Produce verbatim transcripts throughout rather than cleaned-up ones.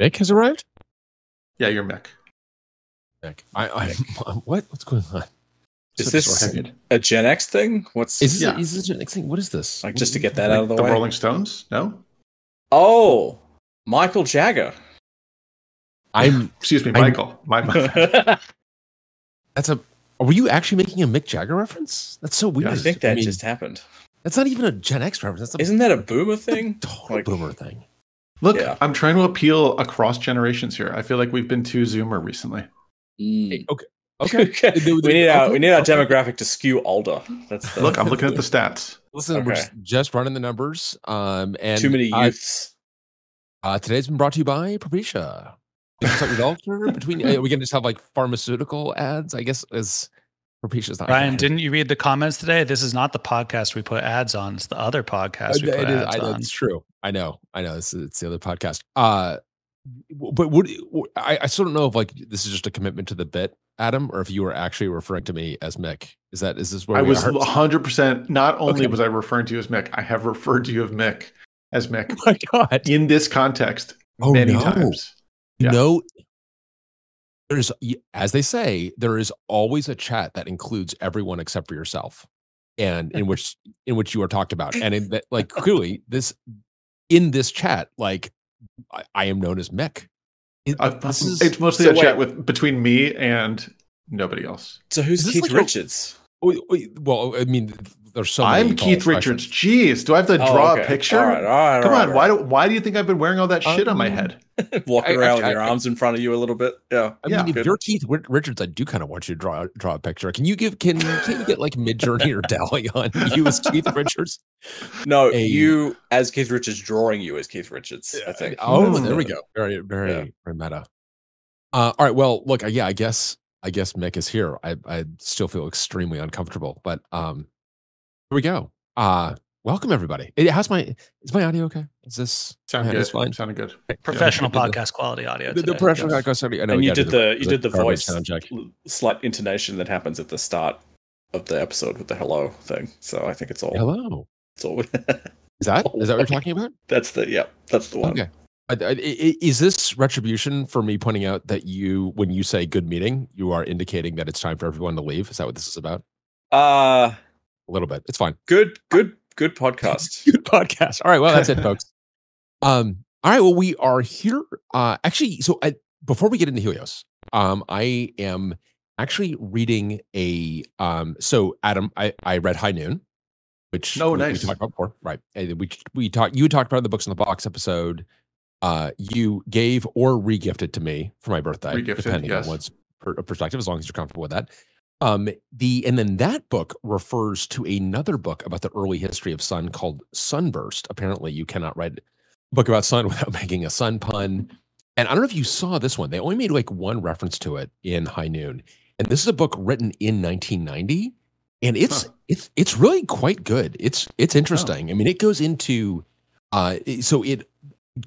Mick has arrived? Yeah, you're Mick. Mick. I, I, I, what? What's going on? Is this a Gen X thing? What's is this, yeah. a, is this a Gen X thing? What is this? Like, just to get that like out of the, the way. The Rolling Stones? No? Oh, Michael Jagger. I'm excuse me, I'm, Michael. My, my. That's a. Were you actually making a Mick Jagger reference? That's so weird. Yeah, I think that I mean, just happened. That's not even a Gen X reference. That's a, Isn't that a boomer thing? A total like, boomer thing. Look, yeah. I'm trying to appeal across generations here. I feel like we've been too Zoomer recently. Mm. Okay. Okay. okay. we need our we need our demographic to skew older. That's the... Look, I'm looking at the stats. Listen, okay. We're just running the numbers. Um, and too many youths. Uh, uh, today's been brought to you by Propecia. Between uh, we can just have like pharmaceutical ads, I guess. As Propecia, not Ryan, didn't you read the comments today? This is not the podcast we put ads on. It's the other podcast. We I, put it, ads I, on. It's true. I know. I know. It's, it's the other podcast. Uh, But would I, I still don't know if like this is just a commitment to the bit, Adam, or if you were actually referring to me as Mick. Is that is this where I we was one hundred percent? Not only okay. was I referring to you as Mick, I have referred to you as Mick as Mick. Oh my God! In this context, oh, many no. times. Yeah. No, there's as they say, there is always a chat that includes everyone except for yourself, and in which in which you are talked about, and in that, like clearly this in this chat, like. I, I am known as Mick. It, uh, is, it's mostly so a wait. chat with between me and nobody else. So who's Keith like Richards? A, well, I mean, there's so many. I'm Keith Richards. Jeez, do I have to draw oh, okay. a picture? All right, all right, Come all right, on, right. why do why do you think I've been wearing all that um, shit on my head? Walking around I, I, with your I, arms I, in front of you a little bit. Yeah, I mean, yeah, if good. you're Keith Richards, I do kind of want you to draw draw a picture. Can you give? Can can you get like Midjourney or Dali on you as Keith Richards? No, a, you as Keith Richards drawing you as Keith Richards. Yeah, I think. Oh, That's there the, we go. Very very yeah. very meta. Uh, all right. Well, look. Yeah, I guess. I guess Mick is here. I, I still feel extremely uncomfortable, but um, here we go. Uh, welcome everybody. It, how's my is my audio okay? Is this sound good? Fine? Sounded good. Professional yeah. podcast quality audio. The, the professional yes. podcast audio. I know and you did the, the you did the voice slight intonation that happens at the start of the episode with the hello thing. So I think it's all hello. It's all is that is that what you're talking about? That's the yeah. That's the one. Okay. Is this retribution for me pointing out that you, when you say good meeting, you are indicating that it's time for everyone to leave? Is that what this is about? Uh, a little bit. It's fine. Good, good, good podcast. Good podcast. All right. Well, that's it, folks. Um. All right. Well, we are here. Uh, actually, so I, before we get into Helios, um, I am actually reading a, um, so Adam, I, I read High Noon, which no, we, nice. we talked about before. Right. We, we talked, you talked about the Books in the Box episode. Uh, you gave or regifted to me for my birthday, re-gifted, depending yes. on one's per- perspective, as long as you're comfortable with that. Um, the and then that book refers to another book about the early history of sun called Sunburst. Apparently, you cannot write a book about sun without making a sun pun. And I don't know if you saw this one. They only made like one reference to it in High Noon. And this is a book written in nineteen ninety, and it's huh. it's it's really quite good. It's it's interesting. Oh. I mean, it goes into uh, so it.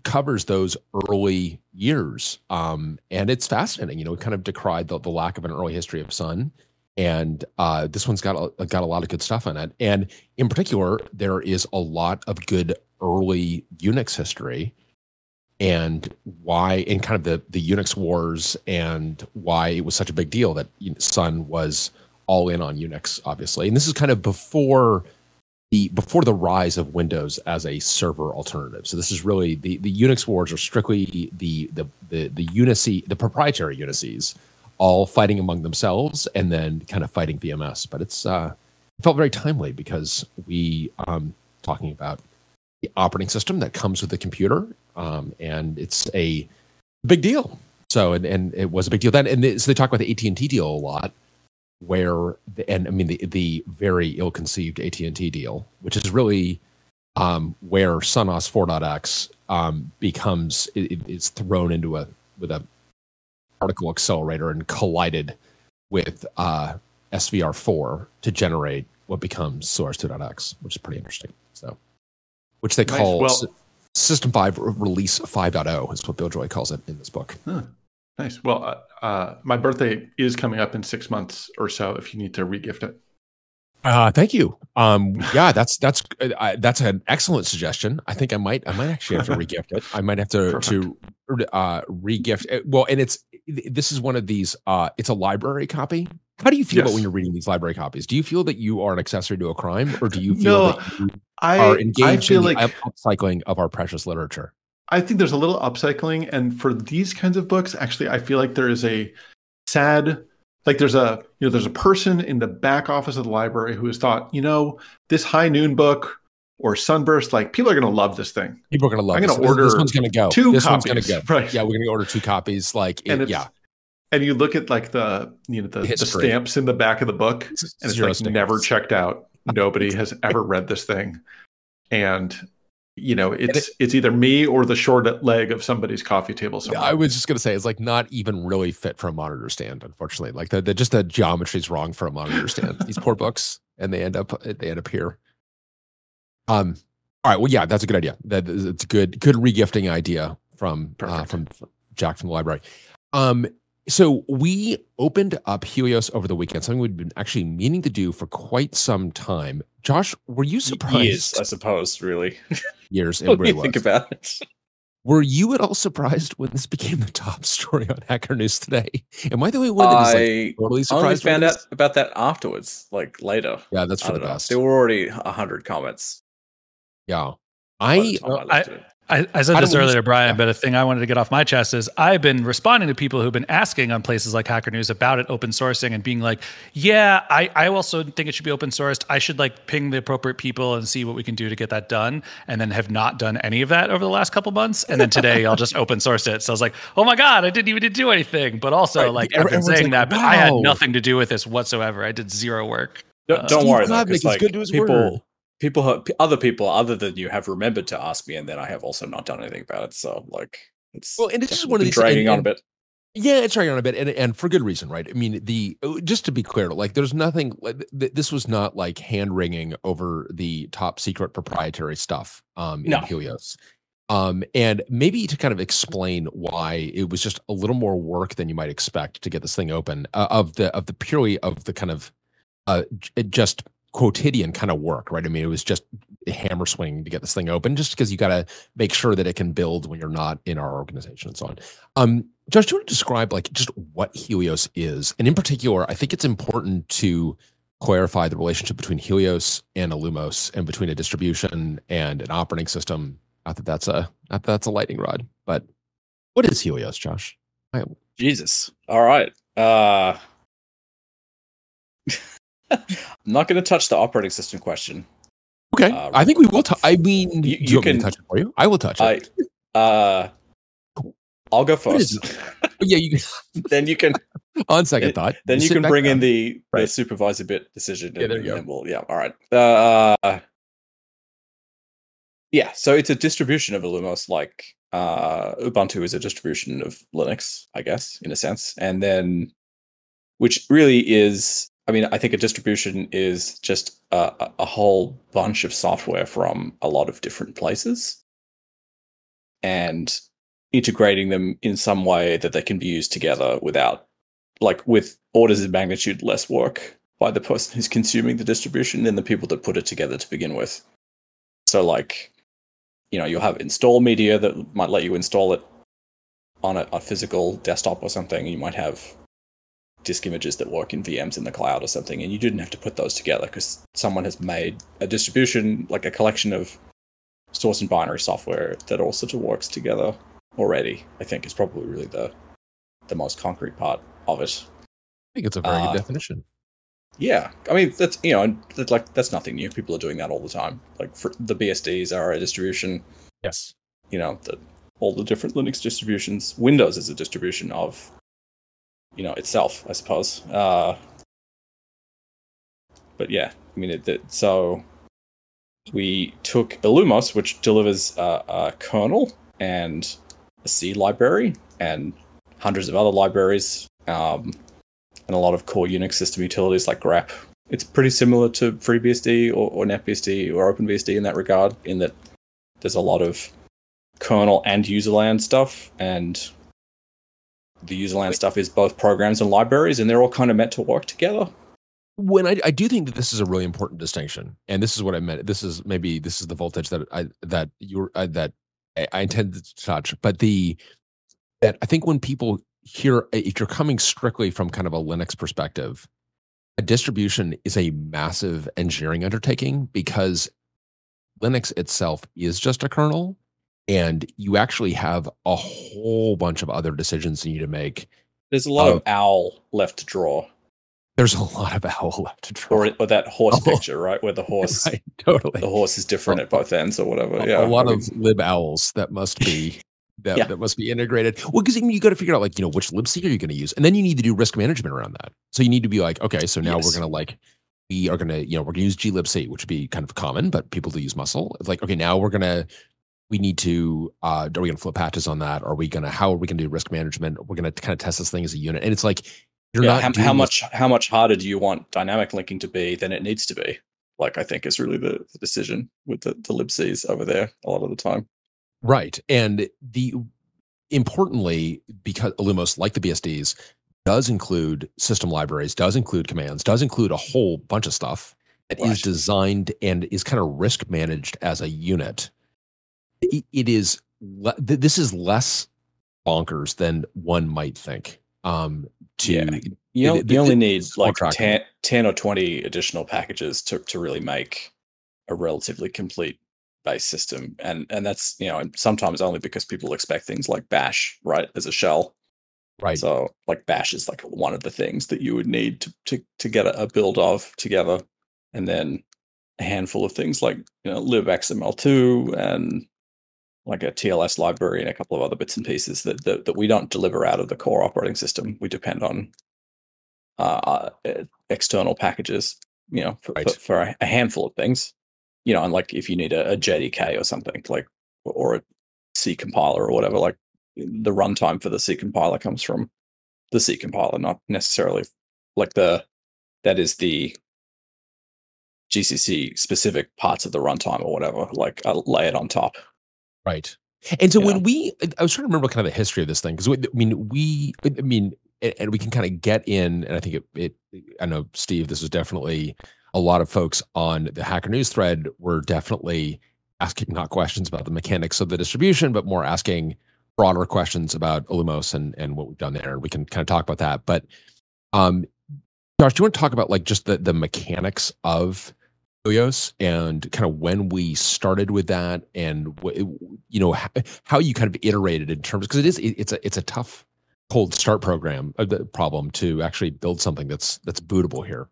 covers those early years. Um, and it's fascinating, you know, it kind of decried the, the lack of an early history of sun. And uh, this one's got a, got a lot of good stuff in it. And in particular, there is a lot of good early Unix history and why, and kind of the, the Unix wars and why it was such a big deal that you know, Sun was all in on Unix, obviously. And this is kind of before The, before the rise of Windows as a server alternative. So this is really the, the Unix wars are strictly the the the the Unice, the proprietary Unices, all fighting among themselves and then kind of fighting V M S. But it's uh, it felt very timely because we um talking about the operating system that comes with the computer, um, and it's a big deal. So and, and it was a big deal then. And they, so they talk about the A T and T deal a lot. Where the, and I mean the the very ill-conceived A T and T deal, which is really um, where SunOS four dot x um, becomes it, it's thrown into a with a particle accelerator and collided with uh, S V R four to generate what becomes Solaris two dot x, which is pretty interesting. So, which they call nice. well, System five Release five point oh is what Bill Joy calls it in this book. Huh. Nice. Well, uh, my birthday is coming up in six months or so if you need to re-gift it. Uh, thank you. Um, yeah, that's that's uh, that's an excellent suggestion. I think I might I might actually have to regift it. I might have to Perfect. to uh, regift it. Well, and it's this is one of these. Uh, it's a library copy. How do you feel yes. about when you're reading these library copies? Do you feel that you are an accessory to a crime, or do you feel no, that you I, are engaged in the like, upcycling of our precious literature? I think there's a little upcycling, and for these kinds of books, actually, I feel like there is a sad. Like there's a you know there's a person in the back office of the library who has thought, you know, this High Noon book or Sunburst, like people are going to love this thing. People are going to love. I'm going to order. This one's going to go. Two this copies. One's going to go. Right. Yeah, we're going to order two copies. Like it, and yeah. And you look at like the you know the, the stamps in the back of the book, and it's Zero like stamps. Never checked out. Nobody has ever read this thing, and. You know, it's it, it's either me or the short leg of somebody's coffee table somewhere. I was just going to say, it's like not even really fit for a monitor stand, unfortunately. Like the, the just the geometry's wrong for a monitor stand. These poor books, and they end up they end up here. Um. All right. Well, yeah, that's a good idea. That it's a good good regifting idea from uh, from Jack from the library. Um. So we opened up Helios over the weekend, something we'd been actually meaning to do for quite some time. Josh, were you surprised? Years, I suppose, really. Years. What do you think about it? Were you at all surprised when this became the top story on Hacker News today? Am I the only one that was like, totally surprised? I only found out about that afterwards, like later. Yeah, that's for the best. There were already one hundred comments. Yeah. I... I, I said this I earlier, Brian, but a thing I wanted to get off my chest is I've been responding to people who've been asking on places like Hacker News about it, open sourcing, and being like, yeah, I, I also think it should be open sourced. I should like ping the appropriate people and see what we can do to get that done, and then have not done any of that over the last couple months. And then today I'll just open source it. So I was like, oh my God, I didn't even do anything. But also right. like Everyone's I've been saying like, that, wow. but I had nothing to do with this whatsoever. I did zero work. Don't, uh, don't worry though, because like, good to his people... Word. People, have, other people, other than you, have remembered to ask me, and then I have also not done anything about it. So, like, it's well, and it's just one of these dragging and, and, on a bit. Yeah, it's dragging on a bit, and and for good reason, right? I mean, the just to be clear, like, there's nothing. This was not like hand wringing over the top secret proprietary stuff um, in no. Helios. Um, and maybe to kind of explain why it was just a little more work than you might expect to get this thing open uh, of the of the purely of the kind of uh, just. Quotidian kind of work, right? I mean, it was just hammer swinging to get this thing open, just because you got to make sure that it can build when you're not in our organization and so on. Um, Josh, do you want to describe like just what Helios is? And in particular, I think it's important to clarify the relationship between Helios and Illumos, and between a distribution and an operating system. Not that that's a not that that's a lightning rod, but what is Helios, Josh? I, Jesus. All right. Uh... I'm not going to touch the operating system question. Okay, uh, I think we will. T- I mean, you, you, you can touch it for you. I will touch I, it. Uh, I'll go first. yeah, you. Then you can. On second thought, then you can bring down. in the, right. the supervisor bit decision. Yeah, and, there you and go. We'll, yeah, all right. Uh, yeah, so it's a distribution of Illumos, like uh, Ubuntu is a distribution of Linux, I guess, in a sense, and then, which really is. I mean, I think a distribution is just a, a whole bunch of software from a lot of different places and integrating them in some way that they can be used together without, like, with orders of magnitude less work by the person who's consuming the distribution than the people that put it together to begin with. So, like, you know, you'll have install media that might let you install it on a, a physical desktop or something. You might have disk images that work in V Ms in the cloud or something, and you didn't have to put those together because someone has made a distribution, like a collection of source and binary software that all sort of works together already. I think is probably really the the most concrete part of it. I think it's a very uh, good definition. Yeah, I mean that's you know that's like that's nothing new. People are doing that all the time. Like for, the B S Ds are a distribution. Yes, you know the, all the different Linux distributions. Windows is a distribution of. You know itself, I suppose. Uh, but yeah, I mean, it, it, so we took Illumos, which delivers a, a kernel and a C library and hundreds of other libraries um, and a lot of core Unix system utilities like grep. It's pretty similar to FreeBSD or, or NetBSD or OpenBSD in that regard, in that there's a lot of kernel and userland stuff and. The userland stuff is both programs and libraries, and they're all kind of meant to work together. When I, I do think that this is a really important distinction, and this is what I meant. This is maybe this is the voltage that I that you're uh, that I, I intended to touch. But the that I think when people hear, if you're coming strictly from kind of a Linux perspective, a distribution is a massive engineering undertaking because Linux itself is just a kernel, and you actually have a whole bunch of other decisions you need to make. There's a lot um, of owl left to draw. There's a lot of owl left to draw. Or, or that horse oh. picture, right? Where the horse right, totally. The horse is different oh. at both ends or whatever. A, yeah. a lot I mean, of lib owls that must be that, yeah. that must be integrated. Well, because you gotta figure out like, you know, which libc are you gonna use? And then you need to do risk management around that. So you need to be like, okay, so now yes. we're gonna like we are gonna, you know, we're gonna use glibc, which would be kind of common, but people do use muscle. It's like, okay, now we're gonna we need to, uh, are we gonna flip patches on that? Are we gonna, how are we gonna do risk management? We're gonna kind of test this thing as a unit. And it's like, you're yeah, not how, how much how much harder do you want dynamic linking to be than it needs to be? Like, I think is really the, the decision with the, the libcs over there a lot of the time. Right. And the importantly, because Illumos, like the B S Ds, does include system libraries, does include commands, does include a whole bunch of stuff that right. is designed and is kind of risk managed as a unit. It, it is, this is less bonkers than one might think. Um, to yeah. you, know, it, you it, only it, need like ten, ten or twenty additional packages to, to really make a relatively complete base system, and and that's you know and sometimes only because people expect things like bash right as a shell, right? So like bash is like one of the things that you would need to to, to get a, a build of together, and then a handful of things like you know libxml two and like a T L S library and a couple of other bits and pieces that, that that we don't deliver out of the core operating system. We depend on uh, external packages, you know, for, right. for, for a handful of things, you know, and like if you need a, a J D K or something like, or a C compiler or whatever, like the runtime for the C compiler comes from the C compiler, not necessarily like the, that is the G C C specific parts of the runtime or whatever, like I'll lay it on top. Right. And so yeah. when we, I was trying to remember kind of the history of this thing, because I mean, we, I mean, and we can kind of get in, and I think it, it, I know, Steve, this was definitely a lot of folks on the Hacker News thread were definitely asking not questions about the mechanics of the distribution, but more asking broader questions about Illumos and, and what we've done there. And we can kind of talk about that. But um, Josh, do you want to talk about like just the, the mechanics of Helios and kind of when we started with that, and you know how you kind of iterated in terms, because it is it's a it's a tough cold start program uh, problem to actually build something that's that's bootable here.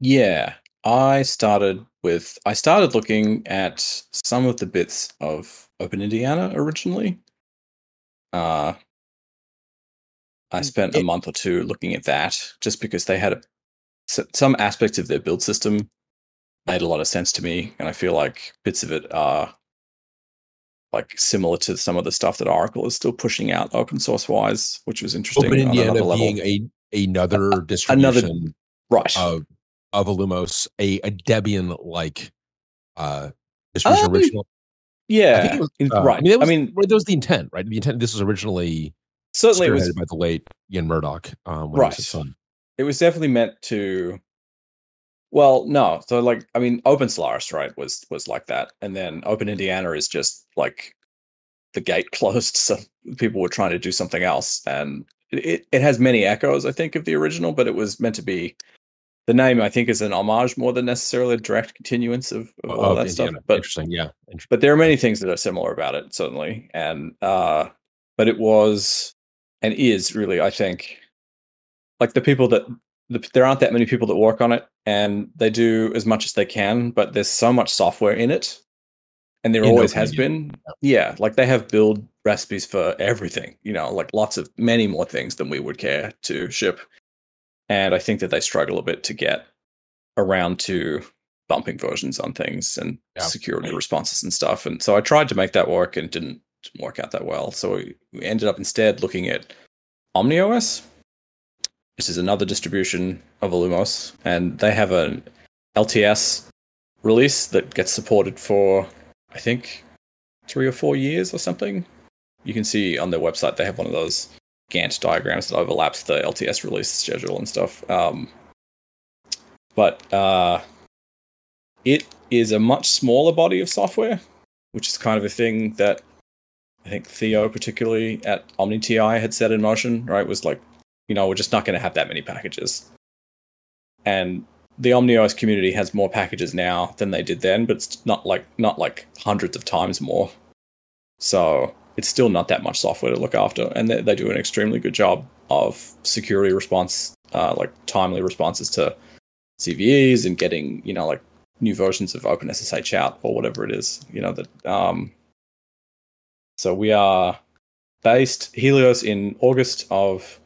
Yeah, I started with I started looking at some of the bits of OpenIndiana originally. Uh, I spent it, a month or two looking at that just because they had a, some aspects of their build system made a lot of sense to me, and I feel like bits of it are like similar to some of the stuff that Oracle is still pushing out open source wise, which was interesting. Open Indiana being a, another uh, distribution another, right. of, of Illumos, a, a Debian like uh, distribution uh, original. Yeah, I think it was, uh, right. I mean, that was, I mean, that was the intent, right? The intent. This was originally certainly was, by the late Ian Murdoch. Um, when right. It was his son. It was definitely meant to. Well, no. So, like, I mean, OpenSolaris, right, was was like that, and then OpenIndiana is just like the gate closed, so people were trying to do something else, and it, it has many echoes, I think, of the original, but it was meant to be. The name, I think, is an homage more than necessarily a direct continuance of, of all oh, that Indiana. Stuff. But interesting, yeah. Interesting. But there are many things that are similar about it, certainly, and uh, but it was and is really, I think, like the people that. There aren't that many people that work on it, and they do as much as they can, but there's so much software in it, and there in always has been. Yeah, like they have build recipes for everything, you know, like lots of many more things than we would care to ship. And I think that they struggle a bit to get around to bumping versions on things and yeah. security responses and stuff. And so I tried to make that work, and it didn't, didn't work out that well. So we ended up instead looking at OmniOS. This is another distribution of Illumos, and they have an L T S release that gets supported for, I think, three or four years or something. You can see on their website they have one of those Gantt diagrams that overlaps the L T S release schedule and stuff. Um, But uh, it is a much smaller body of software, which is kind of a thing that I think Theo, particularly at OmniTI, had set in motion, right? Was like, you know, we're just not going to have that many packages. And the OmniOS community has more packages now than they did then, but it's not like not like hundreds of times more. So it's still not that much software to look after, and they, they do an extremely good job of security response, uh, like timely responses to C V Es and getting, you know, like new versions of OpenSSH out or whatever it is, you know, that. Um, so we are based Helios in August of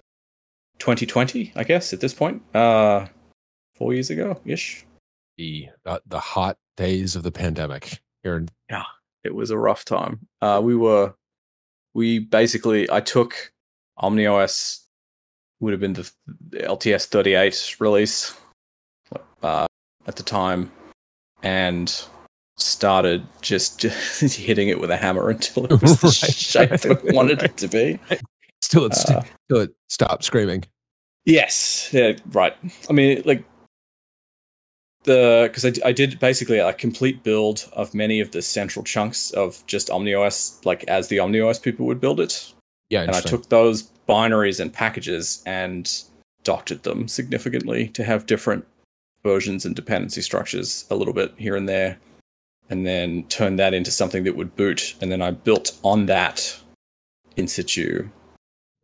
twenty twenty, I guess, at this point, uh, four years ago ish. The uh, the hot days of the pandemic. Aaron. Yeah, it was a rough time. Uh, we were, we basically, I took OmniOS, would have been the, the L T S thirty-eight release. Uh, at the time, and started just, just hitting it with a hammer until it was the right shape that we wanted it to be. Still, it, uh, still it stopped screaming. Yes, yeah, right. I mean, like the because I, I did basically a complete build of many of the central chunks of just OmniOS, like as the OmniOS people would build it. Yeah, and I took those binaries and packages and doctored them significantly to have different versions and dependency structures a little bit here and there, and then turn that into something that would boot. And then I built on that in situ.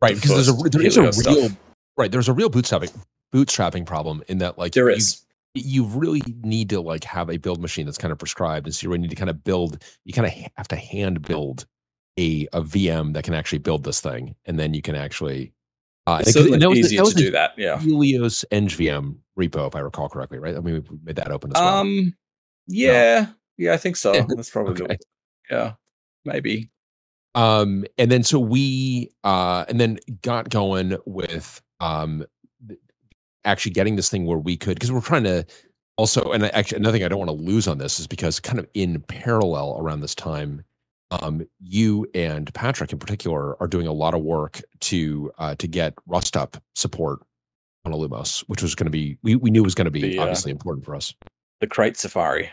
Right, because there's a there is a real stuff. right there's a real bootstrapping bootstrapping problem in that, like, there you, is you really need to like have a build machine that's kind of prescribed, and so you really need to kind of build. You kind of have to hand build a a V M that can actually build this thing, and then you can actually. Uh, it's certainly easier to do that. Yeah, Helios N G V M repo, if I recall correctly, right? I mean, we made that open as well. Um, yeah, no? yeah, I think so. That's probably okay. the, yeah, maybe. Um, and then so we uh, and then got going with um, actually getting this thing where we could, because we're trying to also, and actually another thing I don't want to lose on this is because kind of in parallel around this time. Um, you and Patrick in particular are doing a lot of work to uh, to get Rust up support on Illumos, which was going to be we, we knew was going to be the, obviously uh, important for us. The crate safari,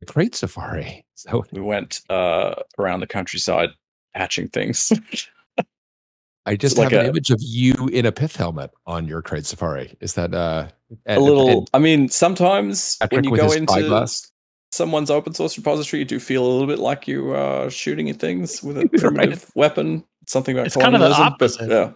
the crate safari. So we went uh, around the countryside patching things. I just have like an a, image of you in a pith helmet on your crate safari. Is that uh, and, a little? And, I mean, sometimes Patrick when you go into eyeglass. someone's open source repository, you do feel a little bit like you are shooting at things with a primitive right. weapon. Something about it's kind of the opposite. But, yeah.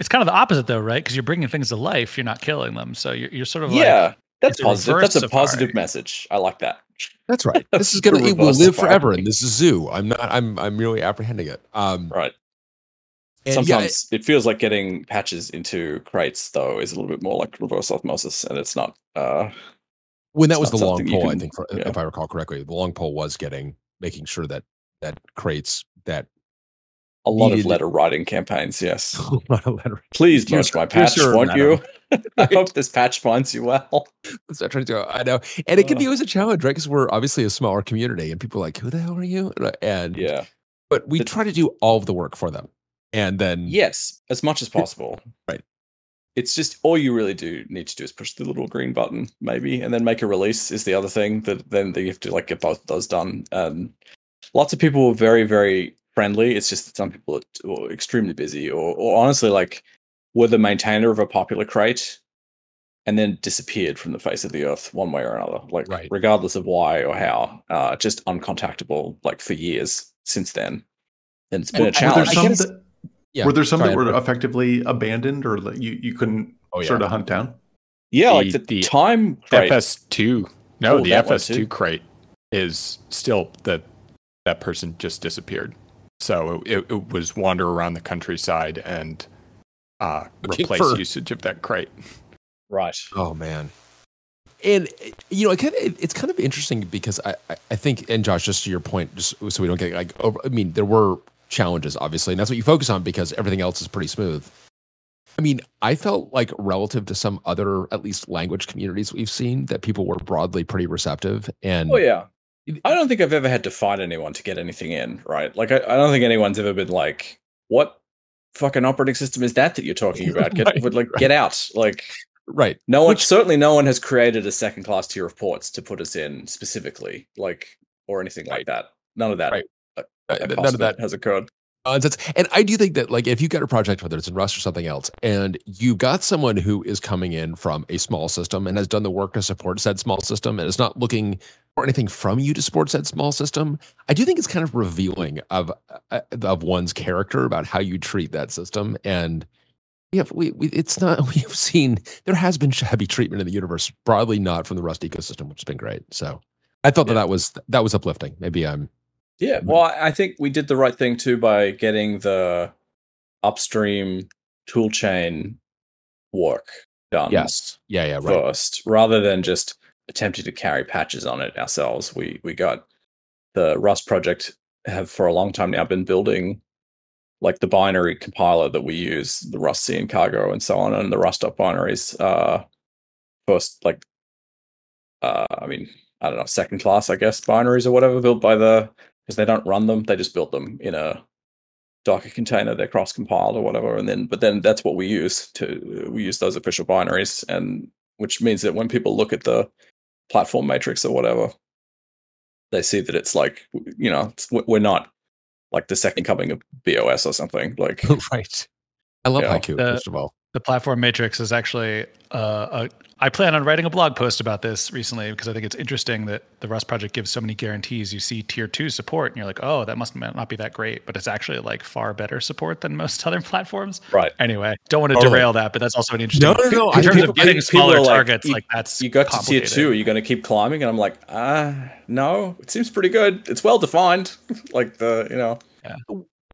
It's kind of the opposite, though, right? Because you're bringing things to life, you're not killing them. So you're, you're sort of like yeah, that's positive. That's a safari. Positive message. I like that. That's right. This is gonna it will live safari. forever in this zoo. I'm not. I'm. I'm really apprehending it. Um, right. Sometimes yeah, it, it feels like getting patches into crates, though, is a little bit more like reverse osmosis, and it's not. Uh, When that it's was the long poll, can, I think, for, yeah. if I recall correctly, the long poll was getting making sure that that crates that a lot needed, of letter writing campaigns. Yes, a lot of letter. Please merge my patch, sure won't you? I hope this patch finds you well. That's what I'm trying to do. I know, and it can be always a challenge, right? Because we're obviously a smaller community, and people are like, "Who the hell are you?" And yeah, but we the, try to do all of the work for them, and then yes, as much as possible, right. It's just all you really do need to do is push the little green button, maybe, and then make a release is the other thing that then you have to like get both of those done. Um, lots of people were very, very friendly. It's just that some people are extremely busy or, or honestly like were the maintainer of a popular crate and then disappeared from the face of the earth one way or another, like right. regardless of why or how, uh, just uncontactable like for years since then. And it's been and, a challenge. Yeah, were there some that were effectively abandoned or that you, you couldn't oh, yeah. sort of hunt down? Yeah, the, like the, the time crate. F S two. No, oh, the F S two crate is still that that person just disappeared. So it, it was wander around the countryside and uh, replace For, usage of that crate. Right. Oh, man. And, you know, it kind of, it's kind of interesting because I, I, I think, and Josh, just to your point, just so we don't get like over, I mean, there were challenges, obviously, and that's what you focus on because everything else is pretty smooth. I mean, I felt like relative to some other, at least language communities we've seen, that people were broadly pretty receptive. And oh yeah, I don't think I've ever had to fight anyone to get anything in, right? Like, I, I don't think anyone's ever been like, "What fucking operating system is that that you're talking about?" Get, right, like, right. get out! Like, Right. No one, Which, certainly no one has created a second class tier of ports to put us in specifically, like, or anything right. like that. None of that. Right. Uh, that None of that has occurred. Uh, and I do think that, like, if you've got a project, whether it's in Rust or something else, and you've got someone who is coming in from a small system and has done the work to support said small system and is not looking for anything from you to support said small system, I do think it's kind of revealing of uh, of one's character about how you treat that system. And we have we, we it's not we've seen there has been shabby treatment in the universe, broadly, not from the Rust ecosystem, which has been great. So I thought yeah. that that was that was uplifting. Maybe I'm. Yeah, well, I think we did the right thing too by getting the upstream toolchain work done. Yes, yeah, yeah, right. First, rather than just attempting to carry patches on it ourselves, we we got the Rust project have for a long time now been building like the binary compiler that we use, the Rust C and Cargo and so on, and the Rust up binaries. Uh, first, like, uh, I mean, I don't know, second class, I guess, binaries or whatever built by the. Because they don't run them, they just build them in a Docker container. They're cross-compiled or whatever, and then but then that's what we use to we use those official binaries, and which means that when people look at the platform matrix or whatever, they see that it's like, you know, it's, we're not like the second coming of B O S or something. Like, right? I love Haiku. Know. First of all, the platform matrix is actually. Uh, a, I plan on writing a blog post about this recently because I think it's interesting that the Rust project gives so many guarantees. You see tier two support, and you're like, "Oh, that must not be that great," but it's actually like far better support than most other platforms. Right. Anyway, don't want to totally. derail that, but that's also an interesting. No, no, no. In I, terms people, of getting I, smaller targets, like, like that's you got to tier two. Are you going to keep climbing? And I'm like, ah, uh, no. It seems pretty good. It's well defined. like the, you know. Yeah.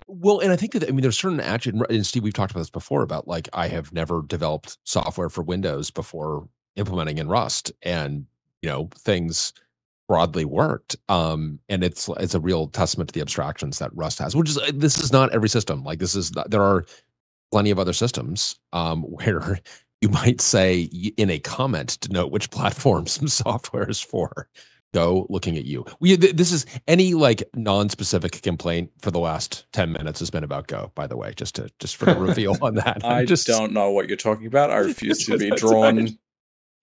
Well, and I think that, I mean, there's certain action, and Steve, we've talked about this before about, like, I have never developed software for Windows before implementing in Rust, and, you know, things broadly worked. Um, and it's it's a real testament to the abstractions that Rust has, which is, this is not every system. Like, this is, there are plenty of other systems um, where you might say in a comment to note which platform some software is for. Go looking at you. We, th- this is any like non-specific complaint for the last ten minutes has been about Go. By the way, just to just for the reveal on that. I just don't know what you're talking about. I refuse to be drawn right.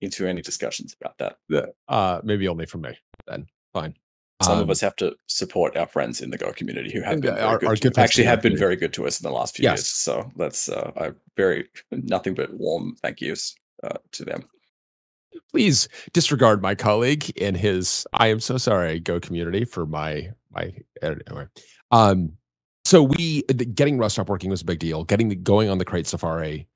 into any discussions about that. Yeah. Uh, maybe only from me. Then fine. Some um, of us have to support our friends in the Go community who have been our, our good to, actually have been very good to us in the last few yes. years. So that's uh, I very nothing but warm thank yous uh, to them. Please disregard my colleague and his I am so sorry Go community for my my anyway. Um, so we getting Rust up working was a big deal. Getting the, going on the Crate Safari,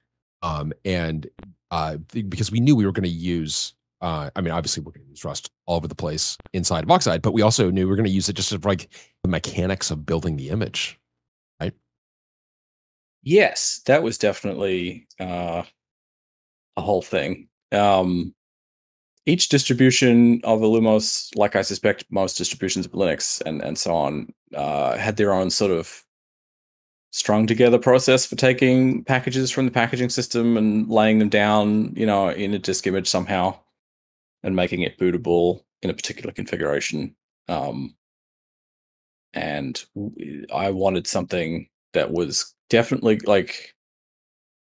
um, and uh, because we knew we were going to use. Uh, I mean, obviously we're going to use Rust all over the place inside of Oxide, but we also knew we were going to use it just for like the mechanics of building the image, right? Yes, that was definitely uh, a whole thing. Um, Each distribution of Illumos, like I suspect most distributions of Linux and, and so on, uh, had their own sort of strung together process for taking packages from the packaging system and laying them down, you know, in a disk image somehow and making it bootable in a particular configuration. Um, and I wanted something that was definitely like...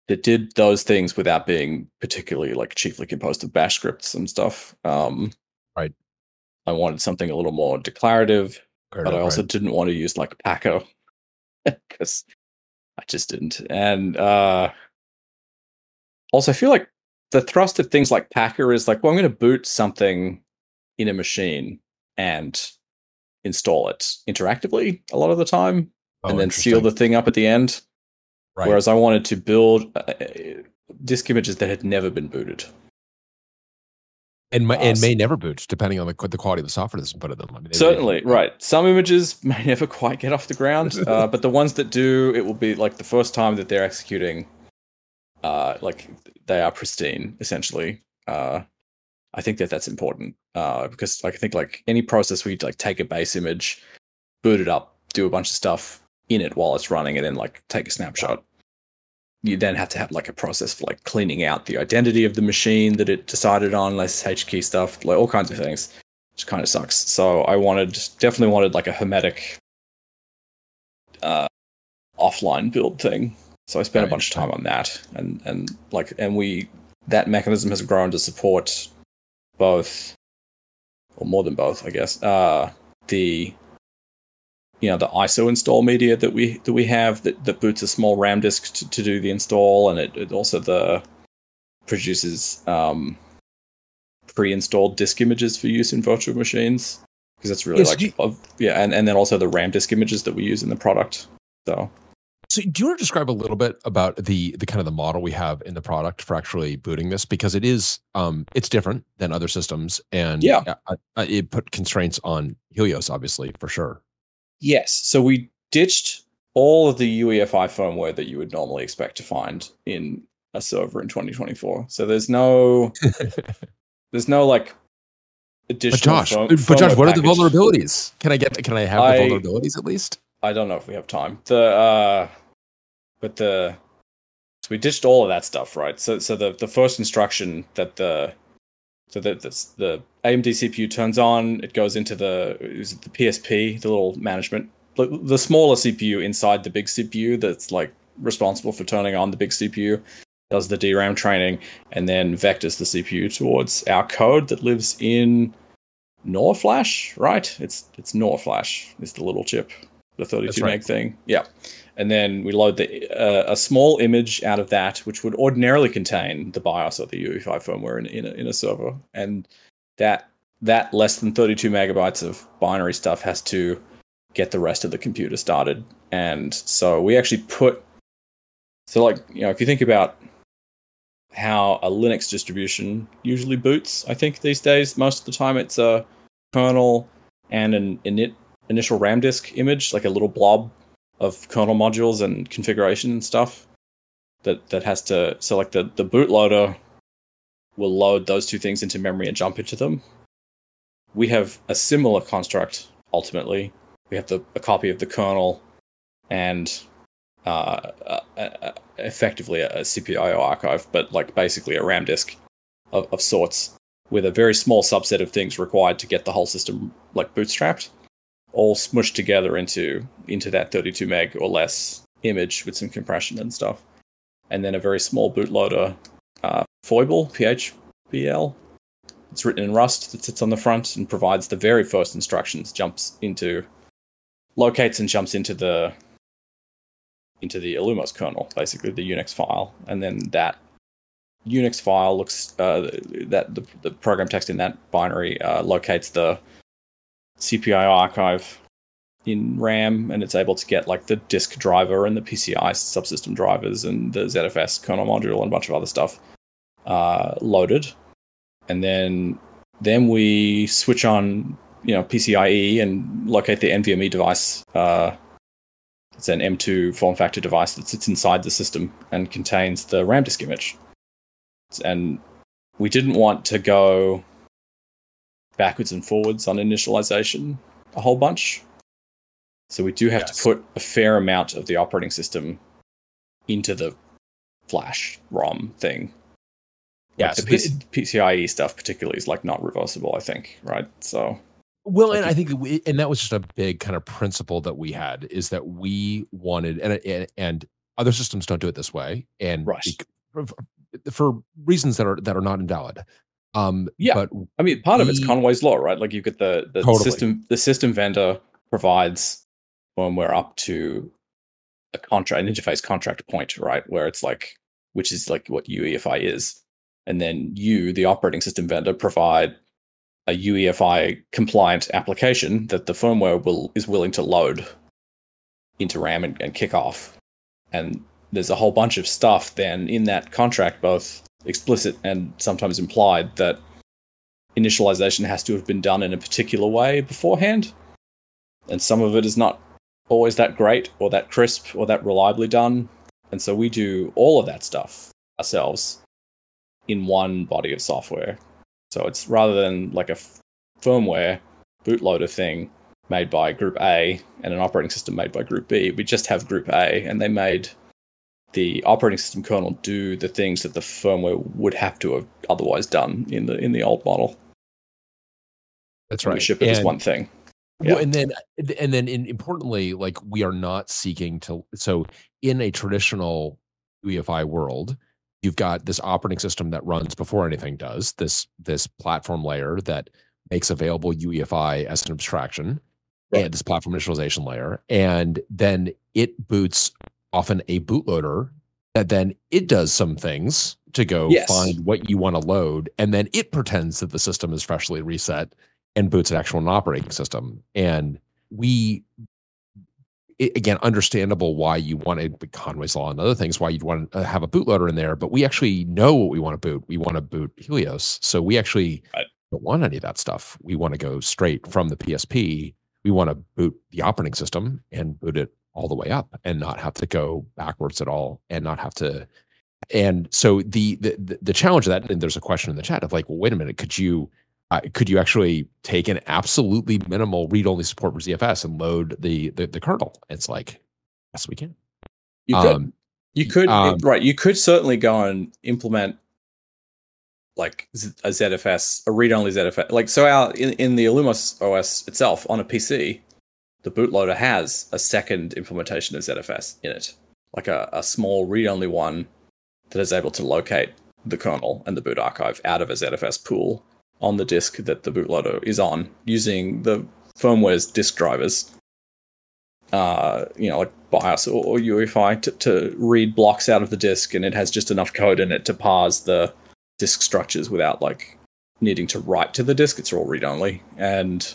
that did those things without being particularly like chiefly composed of bash scripts and stuff. Um, right. I wanted something a little more declarative, Fair but enough, I also right. didn't want to use like Packer because I just didn't. And uh, also, I feel like the thrust of things like Packer is like, well, I'm going to boot something in a machine and install it interactively a lot of the time, oh, and then seal the thing up at the end. Right. Whereas I wanted to build uh, disk images that had never been booted, and may, uh, and may never boot, depending on the the quality of the software that's put in them. I mean, certainly, may, right. Some images may never quite get off the ground, uh, but the ones that do, it will be like the first time that they're executing, uh, like they are pristine, essentially. Uh, I think that that's important uh, because, like, I think like any process where you like take a base image, boot it up, do a bunch of stuff in it while it's running, and then like take a snapshot. You then have to have like a process for like cleaning out the identity of the machine that it decided on, less H key stuff, like all kinds of things, which kind of sucks. So I wanted, definitely wanted like a hermetic uh, offline build thing. So I spent right. a bunch of time on that, and and like and we that mechanism has grown to support both, or more than both, I guess, uh, the, you know, the I S O install media that we that we have that, that boots a small RAM disk to, to do the install, and it, it also the produces um, pre-installed disk images for use in virtual machines, because that's really yes, like, you- of, yeah, and, and then also the RAM disk images that we use in the product. So. So do you want to describe a little bit about the the kind of the model we have in the product for actually booting this? Because it is um, it's different than other systems, and yeah. uh, uh, it put constraints on Helios, obviously, for sure. Yes. So we ditched all of the U E F I firmware that you would normally expect to find in a server in twenty twenty-four. So there's no there's no like additional. But Josh, firm, but Josh, what package. Are the vulnerabilities? Can I get? Can I have I, the vulnerabilities at least? I don't know if we have time. The uh, but the so we ditched all of that stuff, right? So so the, the first instruction that the so that the, the A M D C P U turns on, it goes into the is it the P S P, the little management, the smaller C P U inside the big C P U that's like responsible for turning on the big C P U, does the D RAM training, and then vectors the C P U towards our code that lives in N O R flash, right? It's it's N O R flash. It's the little chip. The thirty-two right. meg thing, yeah, and then we load the uh, a small image out of that, which would ordinarily contain the BIOS or the U E F I firmware in in a, in a server, and that that less than thirty-two megabytes of binary stuff has to get the rest of the computer started. And so we actually put, so like you know, if you think about how a Linux distribution usually boots, I think these days most of the time it's a kernel and an init. Initial RAM disk image, like a little blob of kernel modules and configuration and stuff that that has to, so like the, the bootloader will load those two things into memory and jump into them. We have a similar construct, ultimately. We have the, a copy of the kernel and uh, uh, uh, effectively a C P I O archive, but like basically a RAM disk of, of sorts with a very small subset of things required to get the whole system like bootstrapped, all smushed together into into that thirty-two meg or less image with some compression and stuff, and then a very small bootloader uh, foible P H B L. It's written in Rust that sits on the front and provides the very first instructions. Jumps into, locates and jumps into the into the Illumos kernel, basically the Unix file, and then that Unix file looks uh, that the, the program text in that binary uh, locates the C P I O archive in RAM, and it's able to get like the disk driver and the P C I subsystem drivers and the Z F S kernel module and a bunch of other stuff uh, loaded, and then then we switch on you know P C I E and locate the NVMe device. Uh, it's an M two form factor device that sits inside the system and contains the RAM disk image, and we didn't want to go backwards and forwards on initialization a whole bunch. So we do have yes. to put a fair amount of the operating system into the flash ROM thing. Yeah, like so the P- PCIe stuff particularly is like not reversible, I think, right? So well, like and I think we, and that was just a big kind of principle that we had, is that we wanted, and and, and other systems don't do it this way, and right. for, for reasons that are that are not invalid. Um, yeah, but I mean, part we, of it's Conway's law, right? Like you get the, the totally. system, the system vendor provides firmware up to a contract, an interface contract point, right? Where it's like, which is like what U E F I is. And then you, the operating system vendor, provide a U E F I compliant application that the firmware will is willing to load into RAM and, and kick off. And there's a whole bunch of stuff then in that contract, both explicit and sometimes implied, that initialization has to have been done in a particular way beforehand, and some of it is not always that great or that crisp or that reliably done, and so we do all of that stuff ourselves in one body of software. So it's rather than like a f- firmware bootloader thing made by Group A and an operating system made by Group B, we just have Group A, and they made the operating system kernel do the things that the firmware would have to have otherwise done in the in the old model. That's right. We ship it and, as one thing. Yeah. Well, and then and then in, importantly, like we are not seeking to. So in a traditional U E F I world, you've got this operating system that runs before anything does, this this platform layer that makes available U E F I as an abstraction, right, and this platform initialization layer, and then it boots often a bootloader that then it does some things to go yes. find what you want to load, and then it pretends that the system is freshly reset and boots an actual operating system. And we, it, again, understandable why you wanted Conway's Law and other things, why you'd want to have a bootloader in there, but we actually know what we want to boot. We want to boot Helios. So we actually right. don't want any of that stuff. We want to go straight from the P S P. We want to boot the operating system and boot it all the way up and not have to go backwards at all and not have to. And so the, the, the challenge of that, and there's a question in the chat of like, well, wait a minute, could you, uh, could you actually take an absolutely minimal read-only support for Z F S and load the, the, the kernel? It's like, yes, we can. You could, um, you could um, right. You could certainly go and implement like a Z F S, a read-only Z F S. Like, so our, in, in the Illumos O S itself on a P C, the bootloader has a second implementation of Z F S in it, like a, a small read-only one that is able to locate the kernel and the boot archive out of a Z F S pool on the disk that the bootloader is on, using the firmware's disk drivers, uh, you know, like BIOS or, or U E F I, to, to read blocks out of the disk, and it has just enough code in it to parse the disk structures without like needing to write to the disk. It's all read-only, and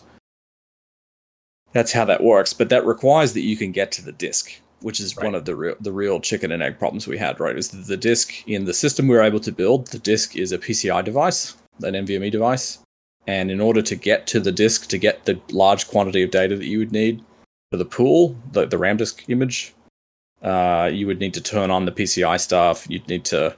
that's how that works, but that requires that you can get to the disk, which is right. one of the real, the real chicken and egg problems we had, right? Is that the disk in the system we were able to build, the disk is a P C I device, an NVMe device, and in order to get to the disk, to get the large quantity of data that you would need for the pool, the, the RAM disk image, uh, you would need to turn on the P C I stuff. You'd need to,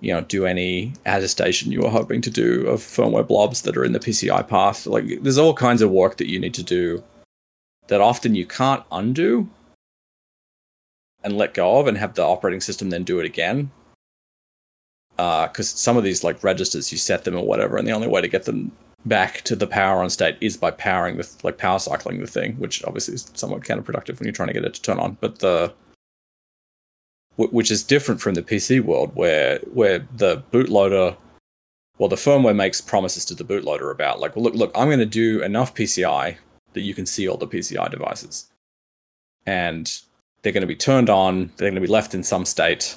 you know, do any attestation you were hoping to do of firmware blobs that are in the P C I path. Like, there's all kinds of work that you need to do that often you can't undo and let go of and have the operating system then do it again. Because uh, some of these like registers, you set them or whatever, and the only way to get them back to the power on state is by powering the, like power cycling the thing, which obviously is somewhat counterproductive when you're trying to get it to turn on. But the, which is different from the P C world where where the bootloader, well, the firmware makes promises to the bootloader about like, well, look, look, I'm going to do enough P C I that you can see all the P C I devices. And they're going to be turned on. They're going to be left in some state.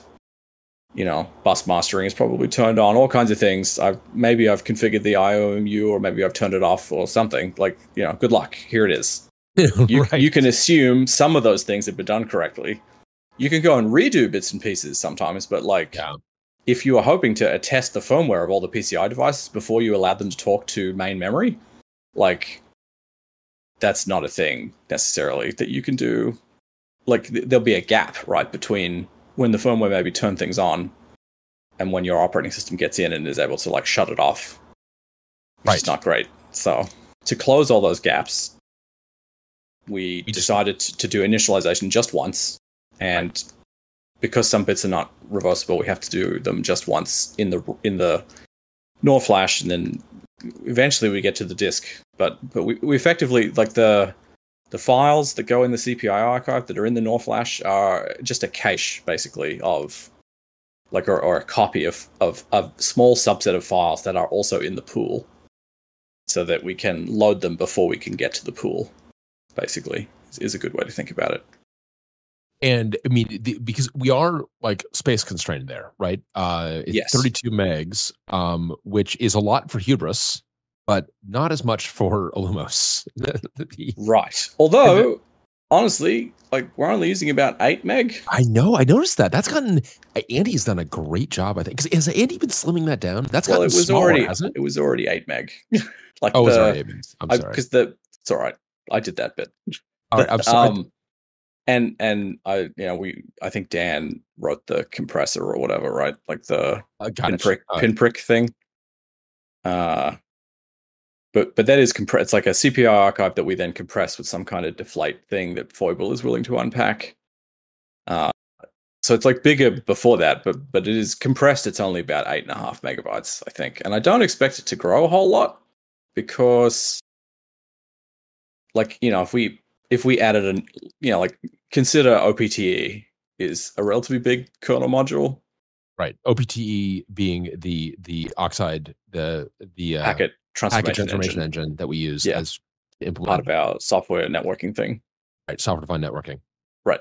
You know, bus mastering is probably turned on, all kinds of things. I've, maybe I've configured the I O M U, or maybe I've turned it off or something. Like, you know, good luck. Here it is. you, right. you can assume some of those things have been done correctly. You can go and redo bits and pieces sometimes, but like yeah. if you are hoping to attest the firmware of all the P C I devices before you allow them to talk to main memory, like, that's not a thing necessarily that you can do. Like, there'll be a gap, right, between when the firmware maybe turned things on and when your operating system gets in and is able to like shut it off. Right. Which is not great. So to close all those gaps, we, we decided just... to do initialization just once. And right. because some bits are not reversible, we have to do them just once in the in the NOR flash, and then eventually we get to the disk. But but we, we effectively, like the the files that go in the C P I O archive that are in the NOR flash are just a cache, basically, of like or, or a copy of, of of a small subset of files that are also in the pool, so that we can load them before we can get to the pool. Basically, is, is a good way to think about it. And I mean, the, because we are like space constrained there, right? Uh, it's yes. thirty-two megs, um, which is a lot for Hubris, but not as much for Illumos. Right. Although, it, honestly, like we're only using about eight meg. I know. I noticed that. That's gotten, Andy's done a great job, I think. Because has Andy been slimming that down? That's well, gotten it was smaller, already, hasn't it? It was already eight meg. like oh, the, it was already eight meg. I'm I, sorry. Because the, it's all right. I did that bit. All but, right. I'm sorry. Um, And and I you know we I think Dan wrote the compressor or whatever, right, like the uh, pinprick uh, pinprick thing. Uh, but but that is compressed. It's like a C P I archive that we then compress with some kind of deflate thing that Foible is willing to unpack. Uh, so it's like bigger before that, but but it is compressed. It's only about eight and a half megabytes, I think, and I don't expect it to grow a whole lot because, like you know, if we if we added an you know like. Consider O P T E is a relatively big kernel module. Right. O P T E being the the Oxide, the the uh, packet transformation, packet transformation engine. engine that we use yeah. as implement about software networking thing. Right. Software defined networking. Right.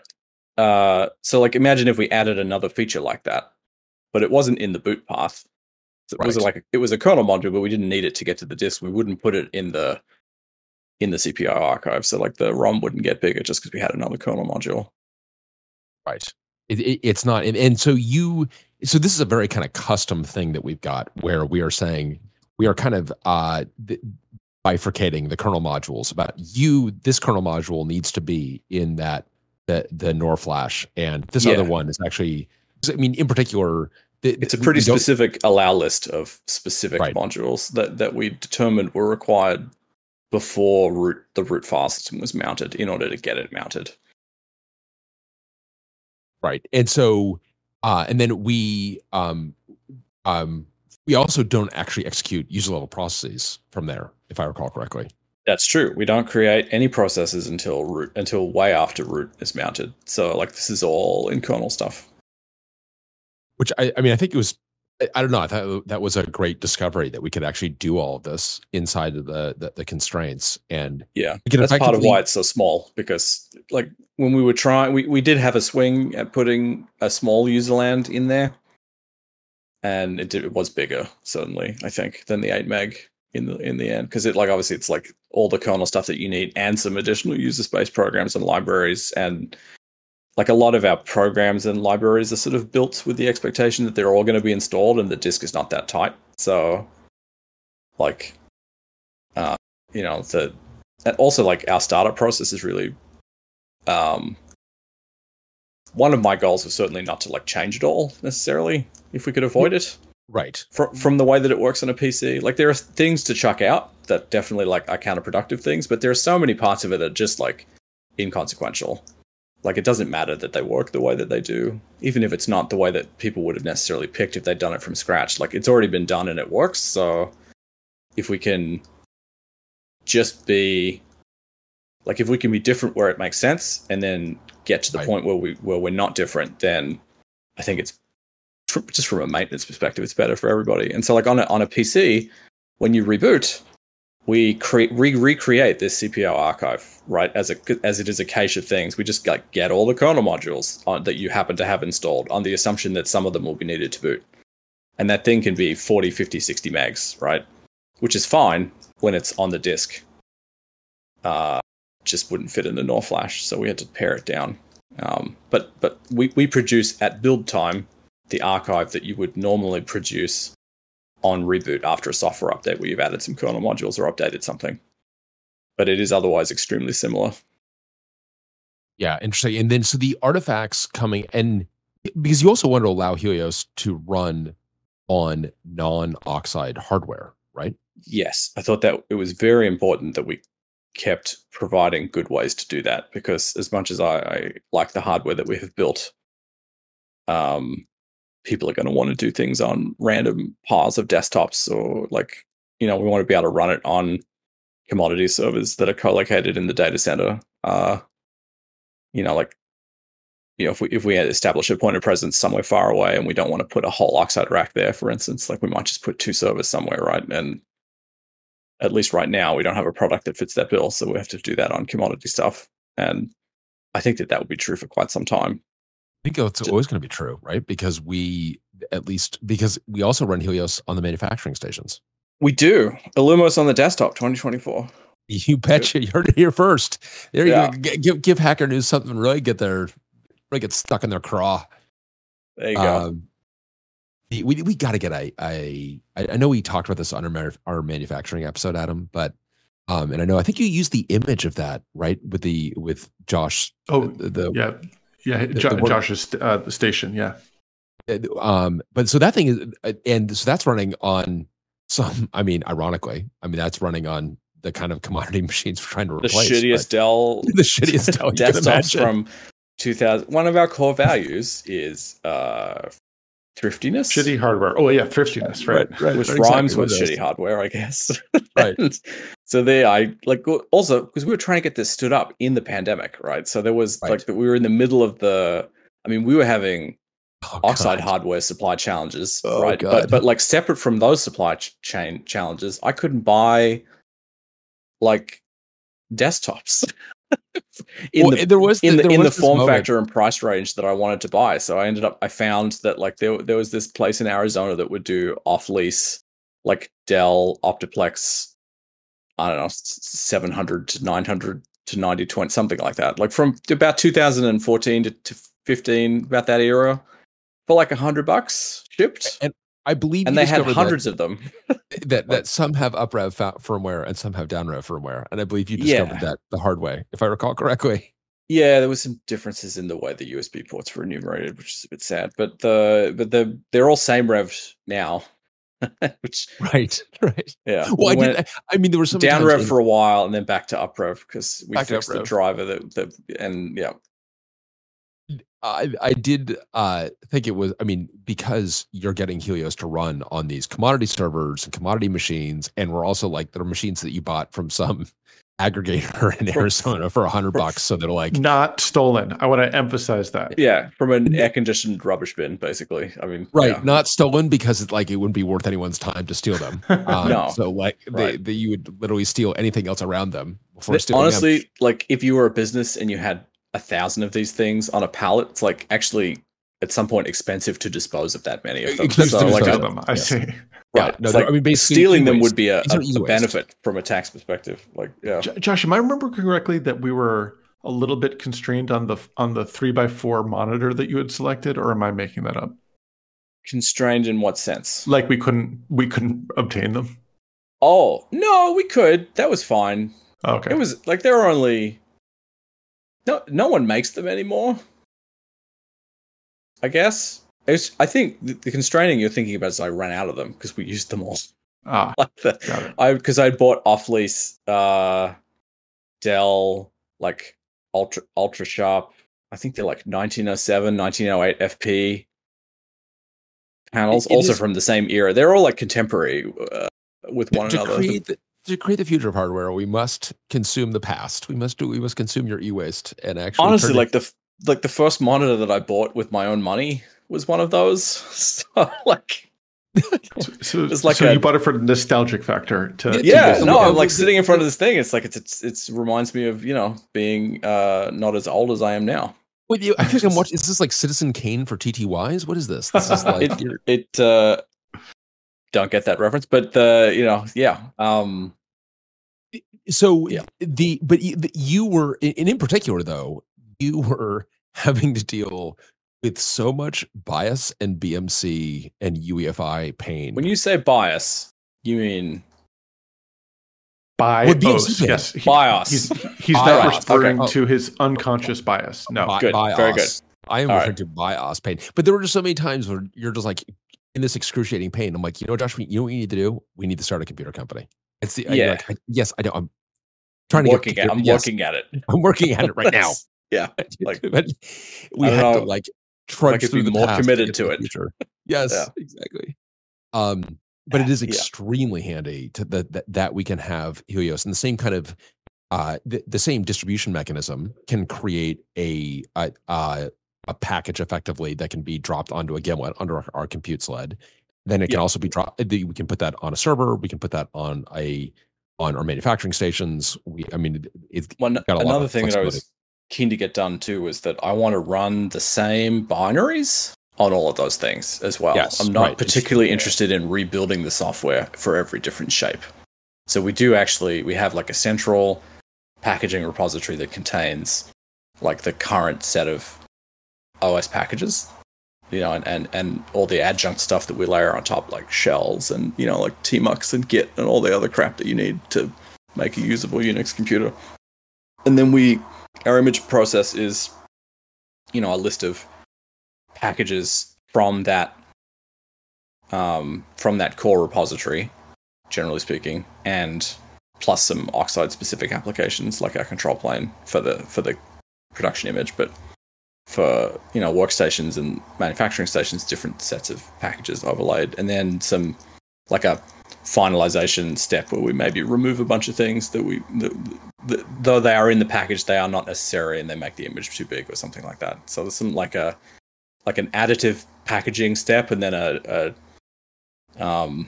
Uh, so like imagine if we added another feature like that, but it wasn't in the boot path. So it right. was like a, it was a kernel module, but we didn't need it to get to the disk. We wouldn't put it in the in the C P I O archive. So like the ROM wouldn't get bigger just because we had another kernel module. Right. It, it, it's not. And, and so you, so this is a very kind of custom thing that we've got where we are saying, we are kind of uh, bifurcating the kernel modules about you, this kernel module needs to be in that, the, the N O R flash. And this yeah. other one is actually, I mean, in particular, the, it's a pretty specific allow list of specific right. modules that, that we determined were required before root, the root file system was mounted in order to get it mounted. Right. And so, uh, and then we um, um, we also don't actually execute user level processes from there, if I recall correctly. That's true. We don't create any processes until root, until way after root is mounted. So like this is all in kernel stuff. Which I, I mean, I think it was, I don't know. I thought that was a great discovery that we could actually do all of this inside of the the, the constraints. And yeah, that's part of why it's so small, because like when we were trying, we, we did have a swing at putting a small userland in there, and it did, it was bigger certainly, I think, than the eight meg in the in the end, because it like obviously it's like all the kernel stuff that you need and some additional user space programs and libraries. And like a lot of our programs and libraries are sort of built with the expectation that they're all going to be installed and the disk is not that tight. So like, uh, you know, the, and also like our startup process is really, um, one of my goals was certainly not to like change it all necessarily if we could avoid it. Right. From, from the way that it works on a P C, like there are things to chuck out that definitely like are counterproductive things, but there are so many parts of it that are just like inconsequential. Like, it doesn't matter that they work the way that they do, even if it's not the way that people would have necessarily picked if they'd done it from scratch. Like, it's already been done and it works. So if we can just be like, if we can be different where it makes sense and then get to the right. point where, we, where we're not different, then I think it's just from a maintenance perspective, it's better for everybody. And so like on a, on a P C, when you reboot, we cre- re- recreate this C P I O archive, right? As a as it is a cache of things, we just like get all the kernel modules on, that you happen to have installed on the assumption that some of them will be needed to boot. And that thing can be forty, fifty, sixty megs, right? Which is fine when it's on the disk. Uh, just wouldn't fit in the N O R flash, so we had to pare it down. Um, but but we, we produce at build time the archive that you would normally produce on reboot after a software update where you've added some kernel modules or updated something. But it is otherwise extremely similar. Yeah, interesting. And then so the artifacts coming, and because you also want to allow Helios to run on non-Oxide hardware, right? Yes. I thought that it was very important that we kept providing good ways to do that, because as much as I, I like the hardware that we have built, um, people are going to want to do things on random paths of desktops, or like, you know, we want to be able to run it on commodity servers that are co-located in the data center. Uh, you know, like, you know, if we if we establish a point of presence somewhere far away and we don't want to put a whole Oxide rack there, for instance, like we might just put two servers somewhere, right? And at least right now, we don't have a product that fits that bill, so we have to do that on commodity stuff. And I think that that will be true for quite some time. I think it's always going to be true, right? Because we, at least, because we also run Helios on the manufacturing stations. We do. Illumos on the desktop, twenty twenty-four. You betcha. You heard it here first. There yeah. you go. Give, give Hacker News something, really get their, really get stuck in their craw. There you um, go. We we got to get a, a, I know we talked about this on our manufacturing episode, Adam, but, um, and I know, I think you used the image of that, right? With the, with Josh. Oh, the, the yeah. Yeah, the, the Josh's uh, station, yeah. Um, but so that thing is, and so that's running on some, I mean, ironically, I mean, that's running on the kind of commodity machines we're trying to replace. The shittiest Dell. The shittiest Dell desktops from two thousand. One of our core values is uh, thriftiness. Shitty hardware. Oh, yeah, thriftiness, right. right, right. Which right, rhymes exactly with shitty hardware, I guess. Right. So there, I like also because we were trying to get this stood up in the pandemic, right? So there was right. like we were in the middle of the. I mean, we were having oh, Oxide hardware supply challenges, oh, right? God. But but like separate from those supply ch- chain challenges, I couldn't buy like desktops in well, the there was the, in the, in the form moment. factor and price range that I wanted to buy. So I ended up I found that like there there was this place in Arizona that would do off lease like Dell Optiplex, I don't know, seven hundred to nine hundred to ninety twenty, something like that. Like from about two thousand fourteen to, to fifteen, about that era, for like a hundred bucks shipped. And I believe, and they had hundreds that, of them. that that some have up-rev firmware and some have down-rev firmware. And I believe you discovered yeah. that the hard way, if I recall correctly. Yeah, there was some differences in the way the U S B ports were enumerated, which is a bit sad. But the but the they're all same rev now. Which, right, right. Yeah. Well, we I, did, I, I mean, there were some down rev in, for a while, and then back to up rev because we fixed the driver. That the and yeah, I I did uh, think it was. I mean, because you're getting Helios to run on these commodity servers and commodity machines, and we're also like there are machines that you bought from some aggregator in Arizona for a hundred bucks, so they're like not stolen. I want to emphasize that. Yeah, from an air-conditioned rubbish bin, basically. I mean, right, yeah. Not stolen because it's like it wouldn't be worth anyone's time to steal them. Um, no, so like right. they, they, you would literally steal anything else around them before stealing them. Honestly, like if you were a business and you had a thousand of these things on a pallet, it's like actually at some point expensive to dispose of that many of them. So, like, I, them. I yeah. see. Right. Yeah. No, like, I mean, basically stealing them waste. would be a, a, a benefit from a tax perspective. Like, yeah. J- Josh, am I remember correctly that we were a little bit constrained on the on the three by four monitor that you had selected, or am I making that up? Constrained in what sense? Like we couldn't we couldn't obtain them. Oh no, we could. That was fine. Oh, okay. It was like there were only no no one makes them anymore, I guess. It's, I think the constraining you're thinking about is I ran out of them because we used them all. Ah, like the, I because I bought off lease uh, Dell like ultra ultra sharp. I think they're like nineteen oh seven, nineteen oh eight F P panels, it, it also is, from the same era. They're all like contemporary uh, with one to another. Create the, to create the future of hardware, we must consume the past. We must do. We must consume your e-waste and actually. Honestly, like it, the like the first monitor that I bought with my own money was one of those. So like so, it was like so a, you bought it for nostalgic factor to yeah to no I'm like sitting in front of this thing, it's like it's it's it's reminds me of, you know, being uh not as old as I am now. Wait, you, I think I'm watching, is this like Citizen Kane for T T Ys? What is this? This is like it, it uh don't get that reference, but the you know yeah um so yeah. the but you were, and in particular though, you were having to deal with so much bias and B M C and U E F I pain. When you say bias, you mean bios? Well, yes, he, bios. He's, he's bios. not referring okay. to his unconscious bias. No, Bi- good, bios. very good. I am All referring right. to bios pain. But there were just so many times where you're just like in this excruciating pain. I'm like, you know, Josh, we, you know what we need to do? We need to start a computer company. It's the yeah. Like, I, yes, I know. I'm trying I'm to working get. At, I'm yes, working at it. I'm working at it right now. Yeah, like but we have to like. Trudge like through the more past committed to, to it. Future. Yes, yeah. Exactly. Um, but it is extremely yeah. handy to the, the, that we can have Helios and the same kind of uh, the, the same distribution mechanism can create a a, uh, a package effectively that can be dropped onto a Gimlet under our, our compute sled. Then it can yeah. also be dropped. We can put that on a server. We can put that on a on our manufacturing stations. We, I mean, it's One, got a another lot of thing that I was. keen to get done too was that I want to run the same binaries on all of those things as well. Yes, I'm not right. particularly interested in rebuilding the software for every different shape. So we do actually, we have like a central packaging repository that contains like the current set of O S packages, you know, and, and, and all the adjunct stuff that we layer on top, like shells and, you know, like tmux and git and all the other crap that you need to make a usable Unix computer. And then we, our image process is, you know, a list of packages from that um, from that core repository, generally speaking, and plus some Oxide specific applications like our control plane for the for the production image, but for, you know, workstations and manufacturing stations, different sets of packages overlaid, and then some like a finalization step where we maybe remove a bunch of things that we that, that, though they are in the package, they are not necessary, and they make the image too big or something like that. So there's some like a like an additive packaging step, and then a, a um,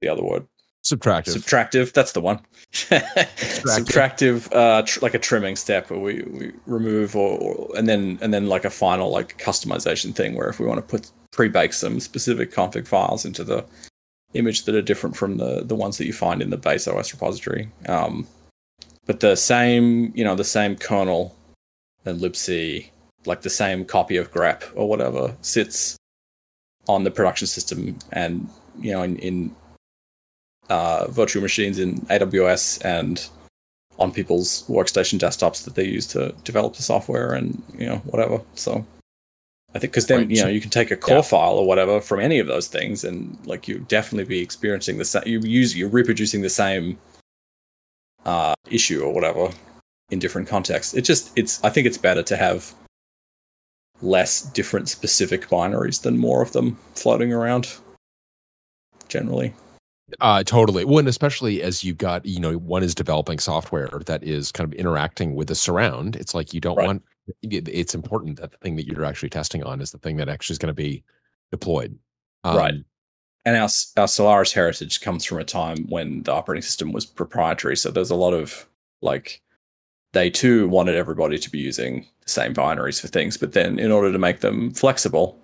the other word, subtractive. Subtractive, that's the one. Subtractive, subtractive uh, tr- like a trimming step, where we, we remove, or, or and then and then like a final like customization thing, where if we want to put pre-bake some specific config files into the image that are different from the the ones that you find in the base O S repository. Um, but the same, you know, the same kernel and libc, like the same copy of grep or whatever, sits on the production system, and you know, in, in uh, virtual machines in A W S and on people's workstation desktops that they use to develop the software and you know whatever. So I think because then right. you know you can take a core yeah. file or whatever from any of those things, and like you definitely be experiencing the same. You use you're reproducing the same uh, issue or whatever in different contexts. It just it's I think it's better to have less different specific binaries than more of them floating around generally. Uh, totally. Well, and especially as you've got, you know, one is developing software that is kind of interacting with the surround. It's like you don't right. want, it's important that the thing that you're actually testing on is the thing that actually is going to be deployed. Um, right. And our, our Solaris heritage comes from a time when the operating system was proprietary. So there's a lot of like, they too wanted everybody to be using the same binaries for things, but then in order to make them flexible,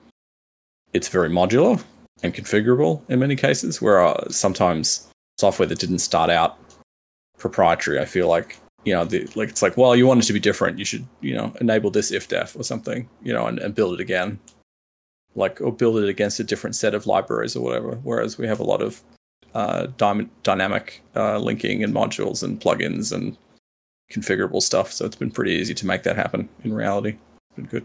it's very modular and configurable in many cases, where uh, sometimes software that didn't start out proprietary, I feel like, you know, the, like it's like, well, you want it to be different, you should, you know, enable this ifdef or something, you know, and, and build it again, like, or build it against a different set of libraries or whatever, whereas we have a lot of uh, dy- dynamic uh, linking and modules and plugins and configurable stuff, so it's been pretty easy to make that happen in reality. It's been good.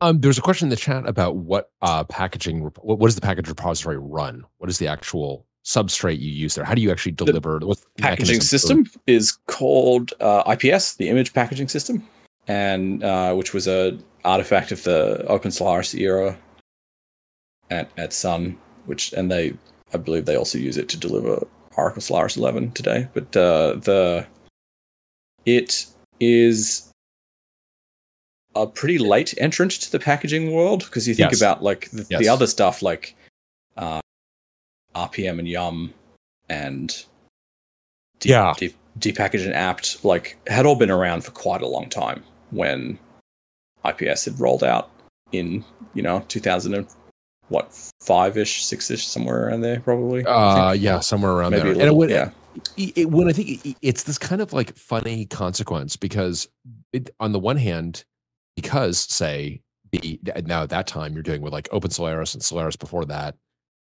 Um, there's a question in the chat about what uh, packaging, what does the package repository run? What is the actual substrate you use there? How do you actually deliver? The what's the packaging system for? Is called uh, I P S, the image packaging system, and uh, which was an artifact of the OpenSolaris era at, at Sun, which, and they, I believe they also use it to deliver Oracle Solaris eleven today, but uh, the It is a pretty late entrant to the packaging world, because you think yes. about like the, yes. the other stuff like uh, R P M and Yum and de- yeah. de- depackage and apt, like had all been around for quite a long time when I P S had rolled out in, you know, two thousand what, five-ish, six-ish, somewhere around there probably. Uh, yeah, somewhere around Maybe there. Little, and it would, yeah. It, it, when I think it, it's this kind of like funny consequence, because it, on the one hand, because say the now at that time you're doing with like OpenSolaris and Solaris before that,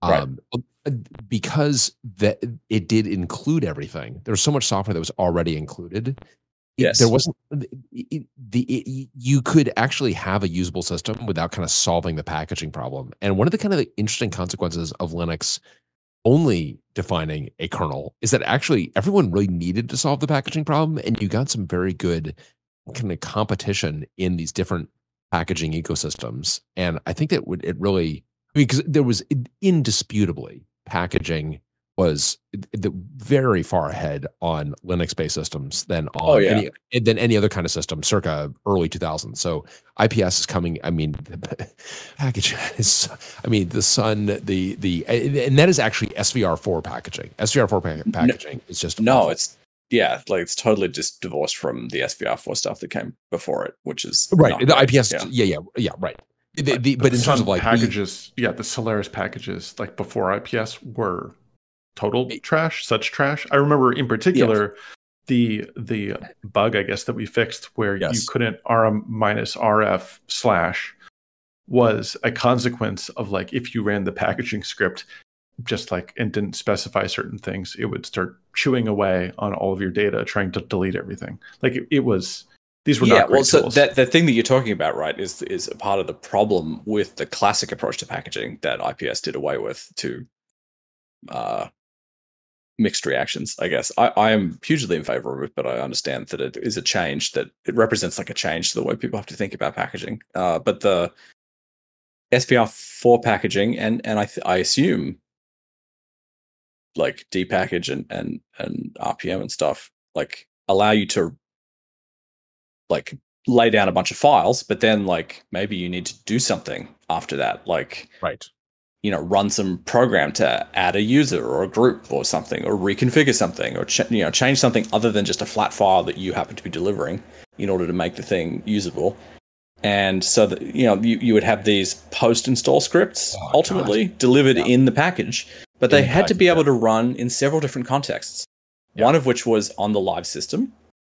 um, right. because that it did include everything. There was so much software that was already included. Yes, there wasn't the you could actually have a usable system without kind of solving the packaging problem. And one of the kind of the interesting consequences of Linux only defining a kernel is that actually everyone really needed to solve the packaging problem, and you got some very good kind of competition in these different packaging ecosystems. And I think that would it really because I mean, there was indisputably packaging was very far ahead on Linux-based systems than on oh, yeah. any, than any other kind of system circa early two thousands. So I P S is coming. I mean, the package is. I mean, the Sun, the the, and that is actually S V R four packaging. S V R four pa- packaging no, is just no. Awful. It's yeah, like it's totally just divorced from the S V R four stuff that came before it, which is right. The right. I P S, yeah, yeah, yeah, yeah right. The, the, but, but in terms of like packages, we, yeah, the Solaris packages like before I P S were. Total trash, such trash. I remember in particular yes. the the bug, I guess, that we fixed where yes. you couldn't R M minus R F slash was a consequence of like if you ran the packaging script just like and didn't specify certain things, it would start chewing away on all of your data, trying to delete everything. Like it, it was these were yeah, not well, great so tools. That the thing that you're talking about, right, is is a part of the problem with the classic approach to packaging that I P S did away with to. Uh, mixed reactions, I guess. I, I am hugely in favor of it, but I understand that it is a change that it represents like a change to the way people have to think about packaging. Uh, but the S V R four packaging and and I th- I assume like depackage and, and and R P M and stuff like allow you to like lay down a bunch of files, but then like maybe you need to do something after that, like right, you know, run some program to add a user or a group or something, or reconfigure something, or ch- you know change something other than just a flat file that you happen to be delivering in order to make the thing usable. And so that, you know, you, you would have these post-install scripts oh, ultimately God. delivered yeah. in the package, but in they the had package, to be yeah. able to run in several different contexts. Yeah. One of which was on the live system.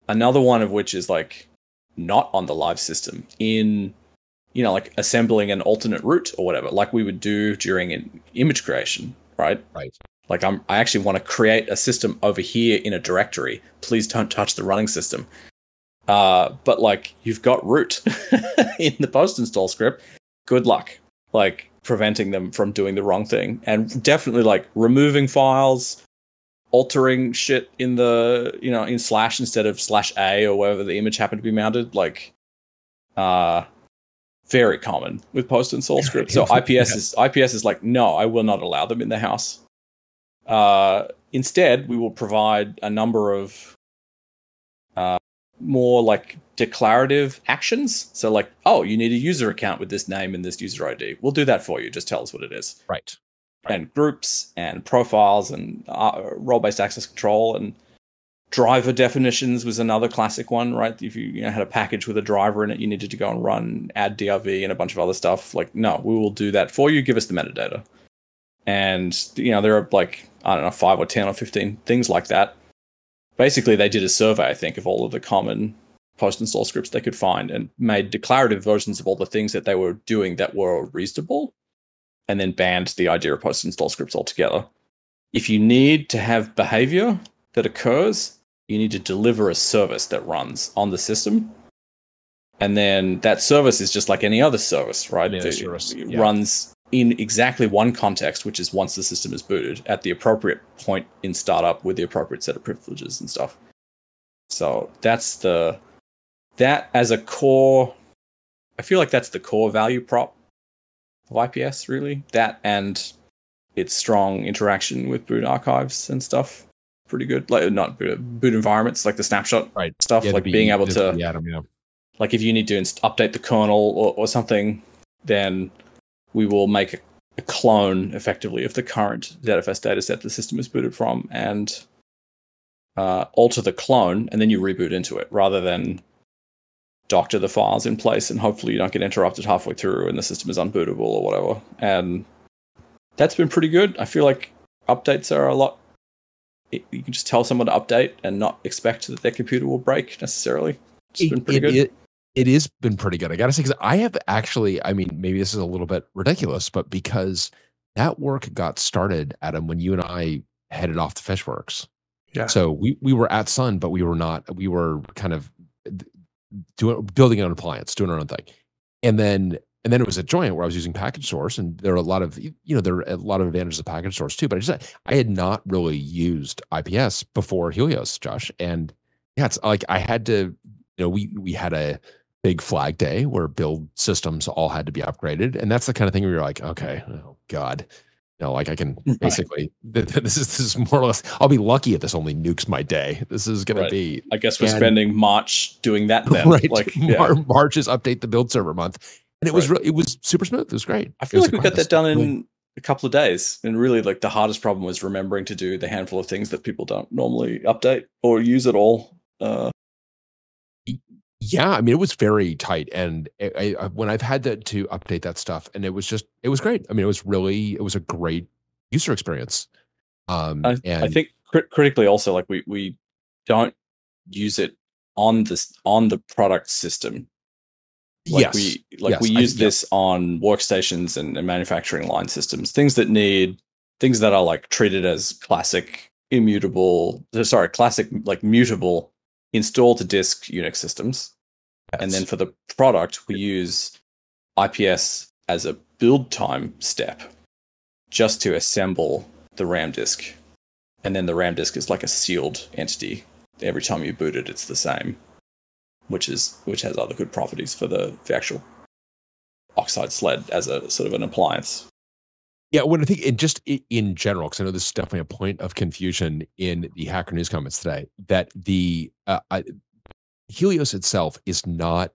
Another one of which is like not on the live system, in, you know, like assembling an alternate route or whatever, like we would do during an image creation, right? Right. Like I'm, I actually want to create a system over here in a directory. Please don't touch the running system. Uh, but like you've got root in the post-install script. Good luck, like preventing them from doing the wrong thing, and definitely like removing files, altering shit in the, you know, in slash instead of slash A or wherever the image happened to be mounted. Like, uh, very common with post-install scripts. So I P S yeah. is I P S is like, no, I will not allow them in the house. Uh, instead, we will provide a number of uh, more like declarative actions. So like, oh, you need a user account with this name and this user I D. We'll do that for you. Just tell us what it is. Right. Right. And groups and profiles and uh, role-based access control and driver definitions was another classic one, right? If you, you know, had a package with a driver in it, you needed to go and run add D R V and a bunch of other stuff. Like, no, we will do that for you. Give us the metadata. And, you know, there are like, I don't know, five or ten or fifteen things like that. Basically, they did a survey, I think, of all of the common post-install scripts they could find and made declarative versions of all the things that they were doing that were reasonable, and then banned the idea of post-install scripts altogether. If you need to have behavior that occurs, you need to deliver a service that runs on the system. And then that service is just like any other service, right? It service. Yeah. runs in exactly one context, which is once the system is booted at the appropriate point in startup with the appropriate set of privileges and stuff. So that's the, that as a core, I feel like that's the core value prop of I P S, really. That and its strong interaction with boot archives and stuff, pretty good. Like not boot, boot environments, like the snapshot right. stuff, yeah, like be, being able to, be Adam, yeah. like if you need to inst- update the kernel or, or something, then we will make a, a clone effectively of the current Z F S dataset the system is booted from, and uh, alter the clone, and then you reboot into it rather than doctor the files in place and hopefully you don't get interrupted halfway through and the system is unbootable or whatever. And that's been pretty good. I feel like updates are a lot. It, you can just tell someone to update and not expect that their computer will break necessarily. It's it, been pretty it, good. It, it is been pretty good. I got to say, because I have actually, I mean, maybe this is a little bit ridiculous, but because that work got started, Adam, when you and I headed off to Fishworks. Yeah. So we, we were at Sun, but we were not, we were kind of, doing building an appliance, doing our own thing, and then and then it was at Giant where I was using package source, and there are a lot of you know there are a lot of advantages of package source too. But I just I had not really used I P S before Helios, Josh, and yeah, it's like I had to you know we we had a big flag day where build systems all had to be upgraded, and that's the kind of thing where you're like, okay, oh God, you know, like I can basically right. this is this is more or less I'll be lucky if this only nukes my day. This is going right. to be. I guess we're and, spending March doing that then. Right, like Mar- yeah. March is update the build server month, and it right. was re- it was super smooth. It was great. I feel like we got that done in a couple of days, and really like the hardest problem was remembering to do the handful of things that people don't normally update or use at all. Uh, Yeah, I mean, it was very tight, and I, I, when I've had that to update that stuff, and it was just, it was great. I mean, it was really, it was a great user experience. Um, I, and I think crit- critically, also, like we we don't use it on this on the product system. Like yes, we like yes, we use I, this yes. on workstations and, and manufacturing line systems, things that need things that are like treated as classic immutable. Sorry, classic like mutable. Install to disk Unix systems. Yes. And then for the product, we use I P S as a build time step just to assemble the RAM disk. And then the RAM disk is like a sealed entity. Every time you boot it, it's the same, which is which has other good properties for the, the actual Oxide sled as a sort of an appliance. Yeah, well, I think it just in general, because I know this is definitely a point of confusion in the Hacker News comments today, that the uh, I, Helios itself is not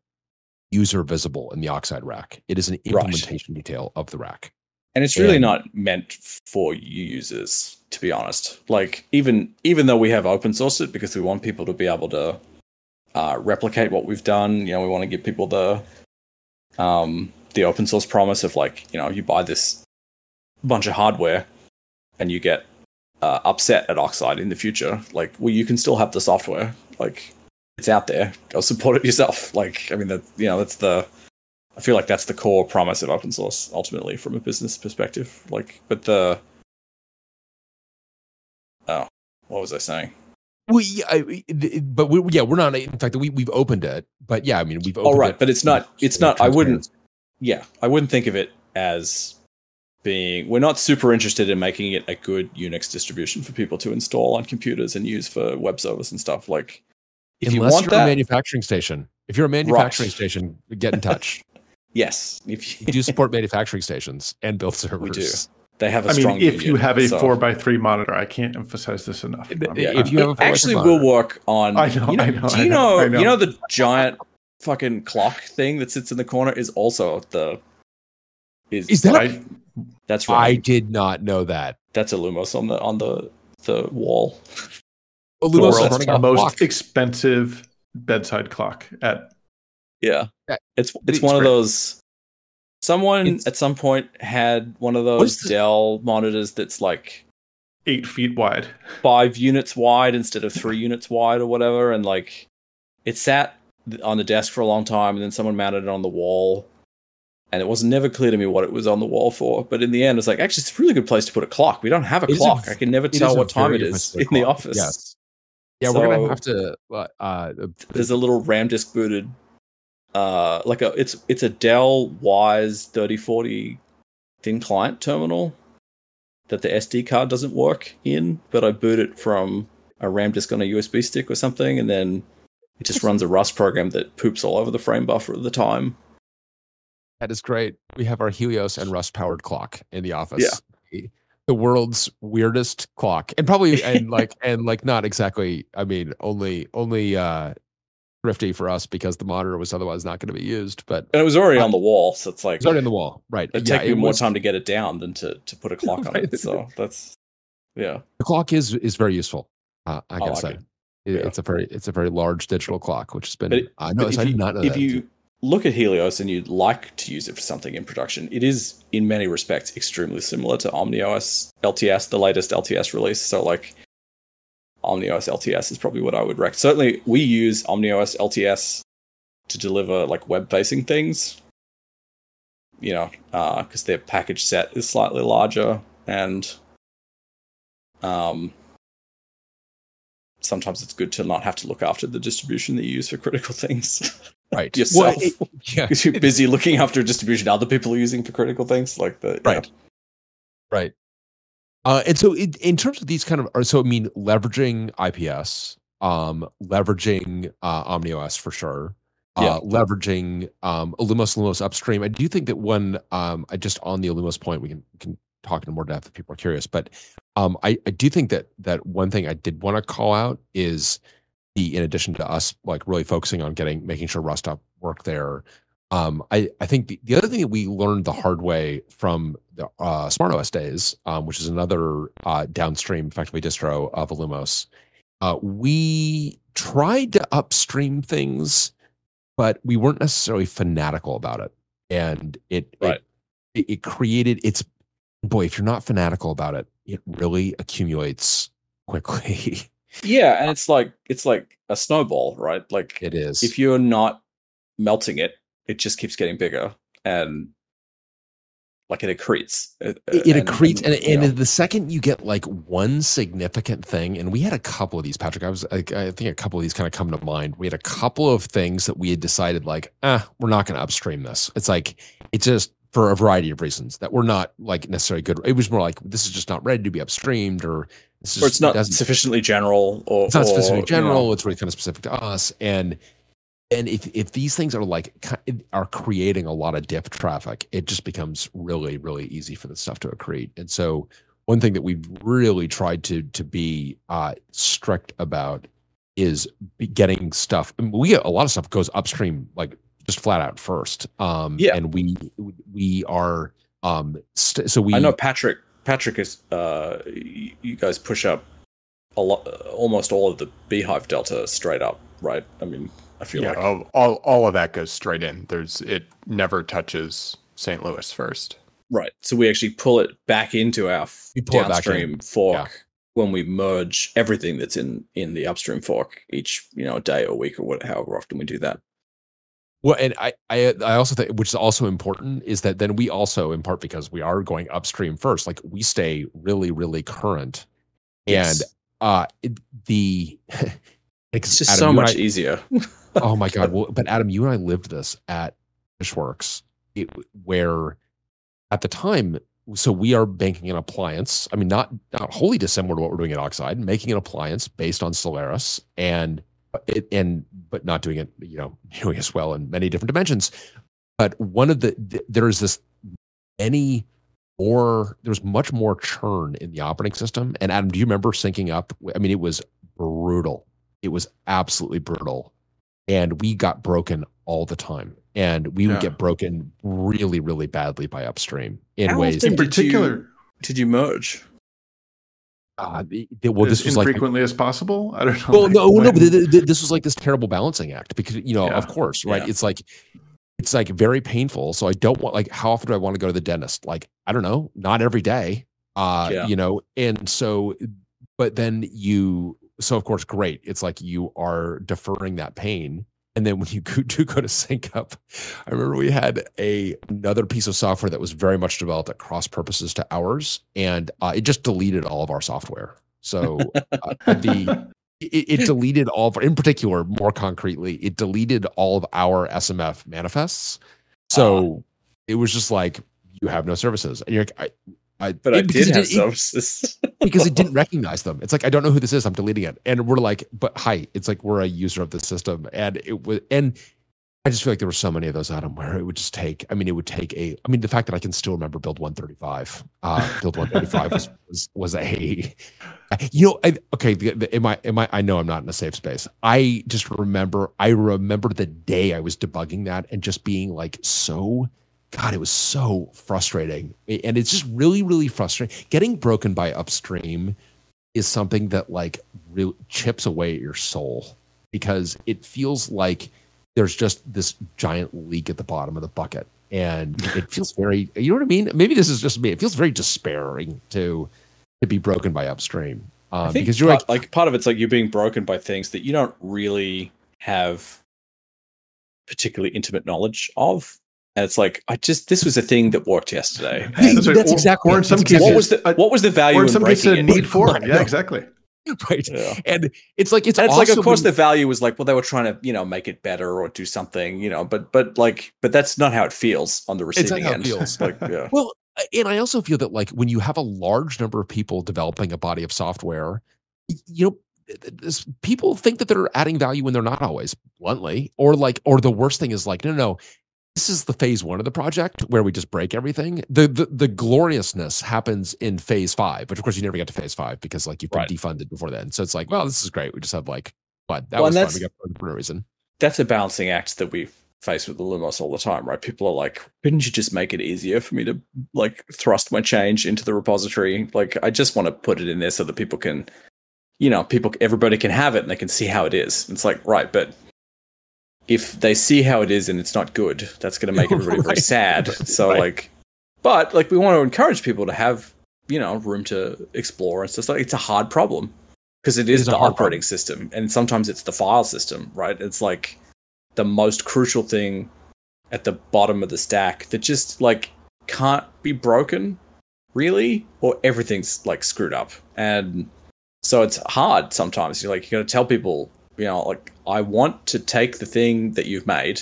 user visible in the Oxide rack. It is an implementation right. detail of the rack. And it's really and, not meant for users, to be honest. Like, even even though we have open sourced it because we want people to be able to uh, replicate what we've done, you know, we want to give people the um, the open source promise of, like, you know, you buy this bunch of hardware and you get uh, upset at Oxide in the future. Like, well, you can still have the software. Like, it's out there. Go support it yourself. Like, I mean, that you know, that's the... I feel like that's the core promise of open source, ultimately, from a business perspective. Like, but the... Oh, what was I saying? Well, yeah, I, but we, yeah, we're not... In fact, we, we've opened it, but yeah, I mean, we've opened it. Oh, right, it but it's not... It's not... I wouldn't... Yeah, I wouldn't think of it as being... We're not super interested in making it a good Unix distribution for people to install on computers and use for web servers and stuff. Like, if Unless you want you're that, a manufacturing station. If you're a manufacturing right. station, get in touch. Yes, if you we do support manufacturing stations and build servers. We do. They have a I strong mean, if union, you have a so. four by three monitor, I can't emphasize this enough. It, it, if you have a four actually, by three we'll work on. I know. You know, I know, do you I know, know, know. You know the giant fucking clock thing that sits in the corner is also the. Is, is that? I, that's right. I did not know that. That's Illumos on the on the the wall. Illumos is the most clock. expensive bedside clock at. Yeah, it's it's one of those. Someone it's, at some point had one of those Dell monitors that's like eight feet wide, five units wide instead of three units wide, or whatever. And like, it sat on the desk for a long time, and then someone mounted it on the wall. And it was never clear to me what it was on the wall for. But in the end, it's like, actually, it's a really good place to put a clock. We don't have a it clock. A, I can never tell what time it is in clock. the office. Yes. Yeah, so we're gonna have to. Uh, uh, there's a little RAM disk booted. Uh, like a it's it's a Dell Wise thirty forty thin client terminal that the S D card doesn't work in, but I boot it from a RAM disk on a U S B stick or something, and then it just runs a Rust program that poops all over the frame buffer at the time. That is great. We have our Helios and Rust powered clock in the office. Yeah. The world's weirdest clock, and probably and like and like not exactly. I mean, only only. Uh, thrifty for us because the monitor was otherwise not going to be used, but and it was already uh, on the wall, so it's like it's already on the wall, right? It'd yeah, take you it more was, time to get it down than to, to put a clock right. on it. So that's yeah. The clock is is very useful. Uh, I gotta oh, say, okay. it, yeah. it's a very it's a very large digital clock, which has been. It, I know. So I did not know if that. You look at Helios and you'd like to use it for something in production, it is in many respects extremely similar to OmniOS L T S, the latest L T S release. So like. OmniOS L T S is probably what I would rec. Certainly, we use OmniOS L T S to deliver like web-facing things, you know, because uh, their package set is slightly larger, and um, sometimes it's good to not have to look after the distribution that you use for critical things, right? Yourself, because well, yeah. you're busy looking after a distribution other people are using for critical things, like the right, yeah. right. Uh, and so it, in terms of these kind of, so I mean, leveraging I P S, um, leveraging uh, OmniOS for sure, yeah. uh, leveraging um, Illumos, Illumos upstream. I do think that one, um, I just on the Illumos point, we can, can talk in more depth if people are curious, but um, I, I do think that that one thing I did want to call out is the, in addition to us, like really focusing on getting, making sure Rust up work there. Um, I, I think the, the other thing that we learned the hard way from the uh, SmartOS days, um, which is another uh, downstream, effectively distro of Illumos, uh, we tried to upstream things, but we weren't necessarily fanatical about it, and it right. it, it created its boy. If you're not fanatical about it, it really accumulates quickly. Yeah, and it's like it's like a snowball, right? Like it is. If you're not melting it. It just keeps getting bigger, and like it accretes. It, it and, accretes, and, and, and, and the second you get like one significant thing, and we had a couple of these, Patrick. I was, I, I think, a couple of these kind of come to mind. We had a couple of things that we had decided, like, ah, we're not going to upstream this. It's like it's just for a variety of reasons that we're not like necessarily good. It was more like this is just not ready to be upstreamed, or this is, or it's not it sufficiently general, or it's not or, sufficiently general. You know. It's really kind of specific to us, and. And if, if these things are like are creating a lot of diff traffic, it just becomes really, really easy for the stuff to accrete. And so one thing that we've really tried to to be uh, strict about is getting stuff. I mean, we get a lot of stuff goes upstream like just flat out first. Um, yeah. And we we are um, st- so we. I know Patrick. Patrick is. Uh, you guys push up a lot, almost all of the Beehive Delta straight up, right? I mean, I feel yeah, like all, all all of that goes straight in. There's it never touches Saint Louis first. Right. So we actually pull it back into our downstream in. fork yeah. when we merge everything that's in, in the upstream fork each, you know, day or week or what, however often we do that. Well, and I, I, I also think, which is also important, is that then we also, in part because we are going upstream first, like we stay really, really current. Yes. And uh, it, the... it's just Adam, so much I, easier. Oh my God. Well, but Adam, you and I lived this at Fishworks, it, where... At the time, so we are banking an appliance. I mean, not not wholly dissimilar to what we're doing at Oxide, making an appliance based on Solaris, and it, and but not doing it, you know, doing as well in many different dimensions. But one of the th- there is this any more there's much more churn in the operating system. And Adam, do you remember syncing up? I mean, it was brutal. It was absolutely brutal, and we got broken all the time. And we would yeah. get broken really, really badly by upstream in How ways. In particular, did you, did you merge? Uh, the, the, well, as this was infrequently like, as possible. I don't know. Well, like no, when. no, but the, the, this was like this terrible balancing act because you know, yeah. of course, right? Yeah. It's like it's like very painful. So I don't want like how often do I want to go to the dentist? Like I don't know, not every day. Uh, yeah. You know, and so, but then you, so of course, great. It's like you are deferring that pain. And then when you do go to sync up, I remember we had a, another piece of software that was very much developed at cross purposes to ours, and uh, it just deleted all of our software. So uh, the it, it deleted all of, in particular, more concretely, it deleted all of our S M F manifests. So uh, it was just like, you have no services, and you're like, I, I but it, I did have it, services it, because it didn't recognize them. It's like, I don't know who this is. I'm deleting it. And we're like, but hi, it's like, we're a user of the system. And it was, and I just feel like there were so many of those, Adam, where it would just take, I mean, it would take a, I mean, the fact that I can still remember build one thirty-five, uh, build one thirty-five was, was, was a, you know, I, okay. The, the, am I, am I, I know I'm not in a safe space. I just remember, I remember the day I was debugging that and just being like, so God, it was so frustrating. And it's just really, really frustrating. Getting broken by upstream is something that like really chips away at your soul because it feels like there's just this giant leak at the bottom of the bucket. And it feels very, you know what I mean? Maybe this is just me. It feels very despairing to to be broken by upstream. Um, because you're part, like, like part of it's like you're being broken by things that you don't really have particularly intimate knowledge of. And it's like, I just, this was a thing that worked yesterday. And that's right. Or, exactly. Or in some cases, what was the, what was the value or in some cases a need for it? Yeah, exactly. Right. Yeah. And it's like, it's, and it's like, of course, the value was like, well, they were trying to, you know, make it better or do something, you know, but, but like, but that's not how it feels on the receiving end. It's not how it feels. Like, yeah. Well, and I also feel that like when you have a large number of people developing a body of software, you know, people think that they're adding value when they're not always, bluntly, or like, or the worst thing is like, no, no, no. This is the phase one of the project where we just break everything. The, the the gloriousness happens in phase five, but of course you never get to phase five because like you've been right. defunded before then. So it's like, well, this is great. We just had like, but that well, was fun. We got for no reason. That's a balancing act that we face with Illumos all the time, right? People are like, couldn't you just make it easier for me to like thrust my change into the repository? Like, I just want to put it in there so that people can, you know, people, everybody can have it and they can see how it is. It's like, right, but if they see how it is and it's not good, that's going to make everybody right. very sad. So right. like, but like we want to encourage people to have, you know, room to explore. It's just like, it's a hard problem because it is it's the operating problem. system. And sometimes it's the file system, right? It's like the most crucial thing at the bottom of the stack that just like can't be broken really, or everything's like screwed up. And so it's hard sometimes. You're like, you got to tell people, you know, like, I want to take the thing that you've made,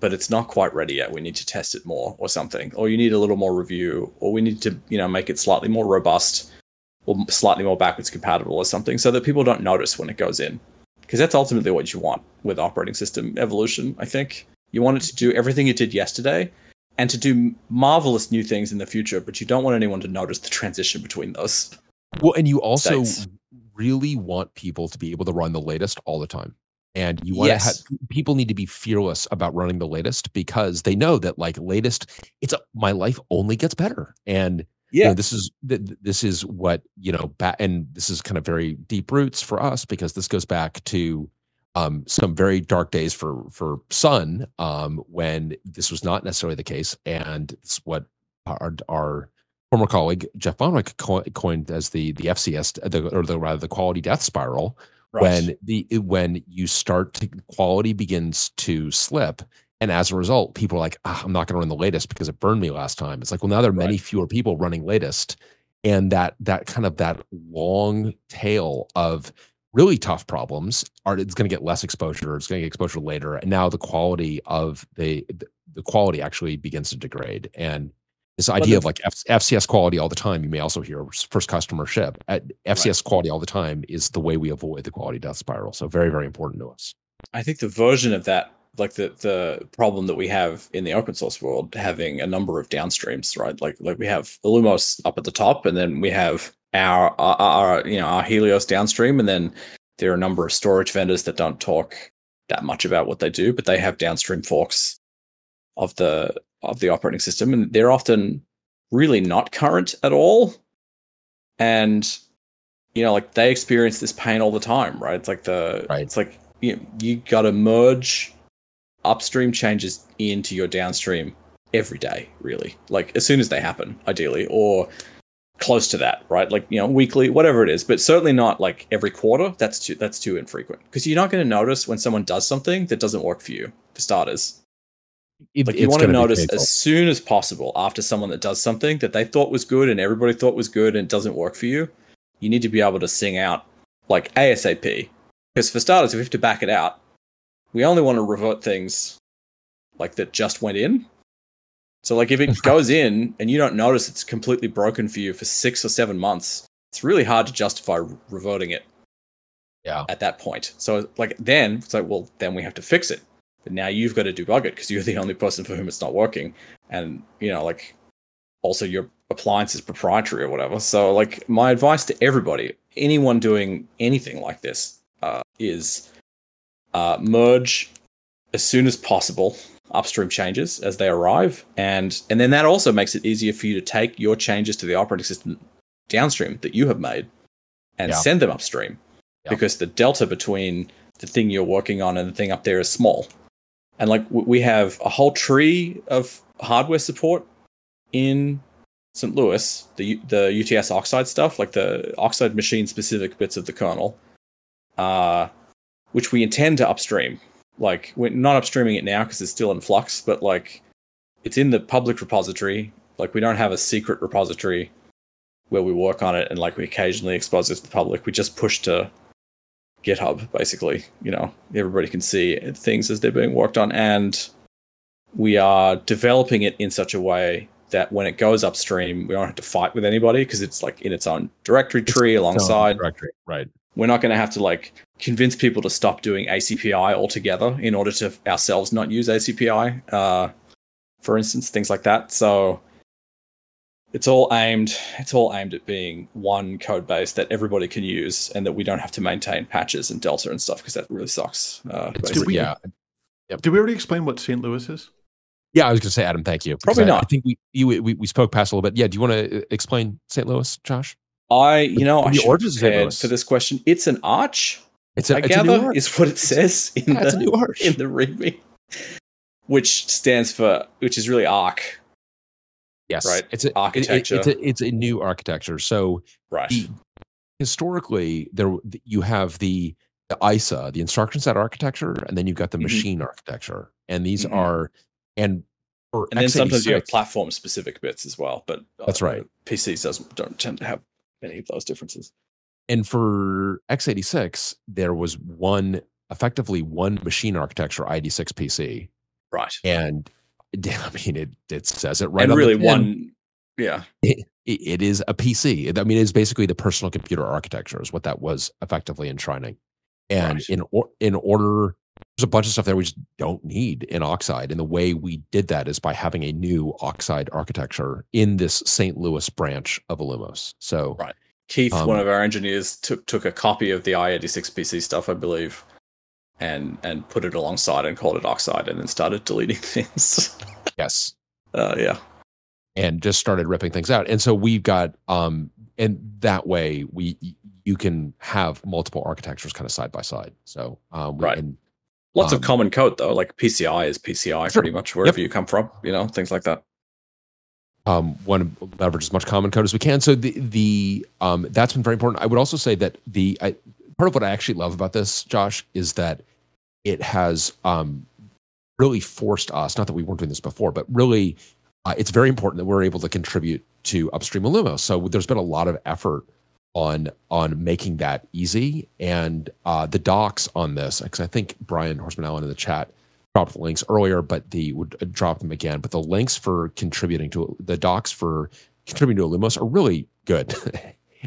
but it's not quite ready yet. We need to test it more or something, or you need a little more review, or we need to, you know, make it slightly more robust or slightly more backwards compatible or something so that people don't notice when it goes in. Because that's ultimately what you want with operating system evolution, I think. You want it to do everything it did yesterday and to do marvelous new things in the future, but you don't want anyone to notice the transition between those. Well, and you also states. really want people to be able to run the latest all the time. And you want yes. to have, people need to be fearless about running the latest, because they know that, like, latest, it's a, my life only gets better. And yeah, you know, this is this is what, you know, ba- and this is kind of very deep roots for us, because this goes back to um, some very dark days for for Sun um, when this was not necessarily the case, and it's what our our former colleague Jeff Bonwick co- coined as the the F C S, the, or the rather the quality death spiral. Right. When the when you start to, quality begins to slip, and as a result, people are like, ah, I'm not going to run the latest because it burned me last time. It's like, well, now there are many right. fewer people running latest, and that that kind of that long tail of really tough problems are it's going to get less exposure. It's going to get exposure later, and now the quality of the the quality actually begins to degrade. And this idea of like F- FCS quality all the time, you may also hear first customer ship. At F C S right. quality all the time is the way we avoid the quality death spiral. So very, very important to us. I think the version of that, like the the problem that we have in the open source world, having a number of downstreams, right? Like like we have Illumos up at the top, and then we have our, our, our you know our Helios downstream, and then there are a number of storage vendors that don't talk that much about what they do, but they have downstream forks of the of the operating system, and they're often really not current at all. And, you know, like, they experience this pain all the time, right? It's like the, right. it's like, you know, you got to merge upstream changes into your downstream every day, really. Like, as soon as they happen, ideally, or close to that, right? Like, you know, weekly, whatever it is, but certainly not like every quarter. That's too, that's too infrequent, because you're not going to notice when someone does something that doesn't work for you, for starters. It, like you want to notice as soon as possible after someone that does something that they thought was good and everybody thought was good and doesn't work for you, you need to be able to sing out like ASAP. Because for starters, if we have to back it out, we only want to revert things like that just went in. So like if it goes in and you don't notice it's completely broken for you for six or seven months, it's really hard to justify reverting it. Yeah. At that point. So like then it's like, well, then we have to fix it. But now you've got to debug it because you're the only person for whom it's not working. And, you know, like, also your appliance is proprietary or whatever. So, like, my advice to everybody, anyone doing anything like this, uh, is uh, merge as soon as possible upstream changes as they arrive. And, and then that also makes it easier for you to take your changes to the operating system downstream that you have made and yeah. send them upstream yeah. because the delta between the thing you're working on and the thing up there is small. And like we have a whole tree of hardware support in Saint Louis, the the U T S Oxide stuff, like the Oxide machine specific bits of the kernel, uh, which we intend to upstream. Like we're not upstreaming it now because it's still in flux, but like it's in the public repository. Like we don't have a secret repository where we work on it and like we occasionally expose it to the public. We just push to GitHub, basically, you know, everybody can see things as they're being worked on, and we are developing it in such a way that when it goes upstream, we don't have to fight with anybody because it's like in its own directory tree it's alongside. Directory. Right. We're not going to have to like convince people to stop doing A C P I altogether in order to ourselves not use A C P I, uh, for instance, things like that. So it's all aimed. It's all aimed at being one code base that everybody can use, and that we don't have to maintain patches and delta and stuff because that really sucks. Uh, do we, yeah. Yep. Did we already explain what Saint Louis is? Yeah, I was going to say, Adam, thank you. Probably not. I, I think we, you, we we spoke past a little bit. Yeah. Do you want to explain Saint Louis, Josh? I you know I should be prepared for this question. It's an arch. It's a, I it's gather a new arch. Is what it says in yeah, the new arch. In the readme, which stands for which is really ARC. Yes, right. It's a, architecture. It, it, it's, a, it's a new architecture. So right. the, historically, there you have the, the I S A, the instruction set architecture, and then you've got the mm-hmm. machine architecture. And these mm-hmm. are and for and then x eighty-six, sometimes you have platform specific bits as well. But uh, that's right. P Cs doesn't don't tend to have many of those differences. And for x eighty-six, there was one effectively one machine architecture I D six P C. Right. And I mean, it, it says it right and on really the one, yeah. It, it is a P C. I mean, it's basically the personal computer architecture is what that was effectively enshrining. And right. in or, in order, there's a bunch of stuff there we just don't need in Oxide. And the way we did that is by having a new Oxide architecture in this Saint Louis branch of Illumos. So, right. Keith, um, one of our engineers, took took a copy of the I eighty-six P C stuff, I believe, and and put it alongside and called it Oxide, and then started deleting things. Yes. Uh, yeah. And just started ripping things out. And so we've got, um, and that way we you can have multiple architectures kind of side by side. So um, we right. Can, Lots um, of common code though, like P C I is P C I sure. pretty much wherever yep. you come from, you know, things like that. Um, want to leverage as much common code as we can. So the the um, that's been very important. I would also say that the I, part of what I actually love about this, Josh, is that it has um, really forced us. Not that we weren't doing this before, but really, uh, it's very important that we're able to contribute to upstream Illumos. So there's been a lot of effort on on making that easy, and uh, the docs on this, because I think Brian Horseman Allen in the chat dropped the links earlier, but the would drop them again. But the links for contributing to the docs for contributing to Illumos are really good,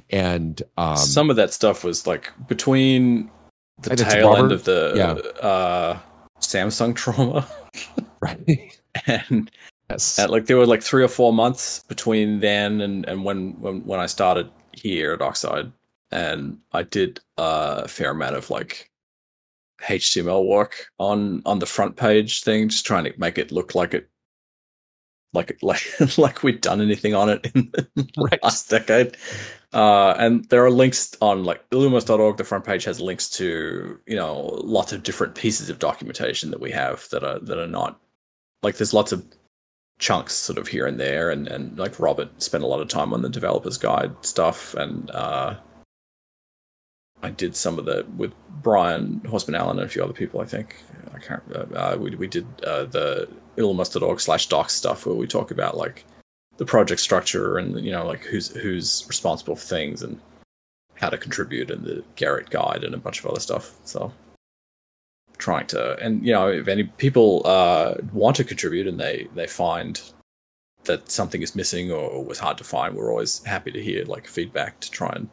and um, some of that stuff was like between the tail Robert, end of the yeah. uh, Samsung trauma, right? And yes, and like there were like three or four months between then and and when when, when I started here at Oxide, and I did uh, a fair amount of like H T M L work on on the front page thing, just trying to make it look like it like like like we'd done anything on it in the right. last decade. Uh, and there are links on like illumos dot org. The front page has links to, you know, lots of different pieces of documentation that we have that are that are not like, there's lots of chunks sort of here and there, and and like Robert spent a lot of time on the developer's guide stuff, and uh I did some of the with Brian Horseman Allen and a few other people. I think I can't. Uh, we we did uh, the illumos dot org slash docs stuff where we talk about like the project structure and, you know, like who's who's responsible for things and how to contribute, and the Garrett guide and a bunch of other stuff. So trying to, and you know, if any people uh, want to contribute and they they find that something is missing or was hard to find, we're always happy to hear like feedback to try and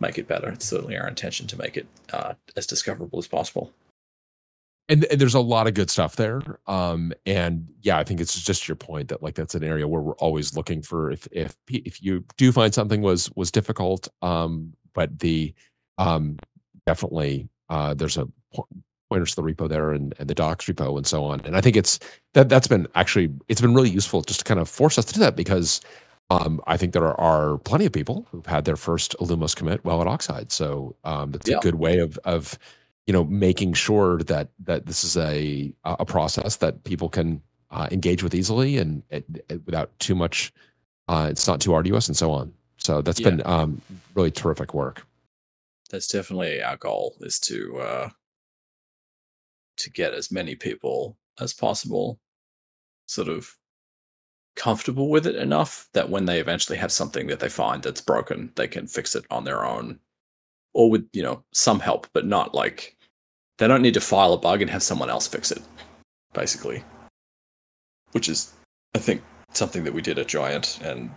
make it better. It's certainly our intention to make it uh, as discoverable as possible. And, and there's a lot of good stuff there. Um, and yeah, I think it's just your point that like that's an area where we're always looking for if if if you do find something was was difficult. Um, but the um, definitely uh, there's a pointers to the repo there, and, and the docs repo and so on. And I think it's that that's been actually it's been really useful just to kind of force us to do that, because Um, I think there are, are plenty of people who've had their first Illumos commit while at Oxide, so um, that's yeah. a good way of, of, you know, making sure that that this is a a process that people can uh, engage with easily and it, it, without too much. Uh, it's not too arduous and so on. So that's yeah. been um, really terrific work. That's definitely our goal, is to uh, to get as many people as possible, sort of, comfortable with it enough that when they eventually have something that they find that's broken, they can fix it on their own, or with, you know, some help, but not like they don't need to file a bug and have someone else fix it, basically, which is I think something that we did at Giant. And,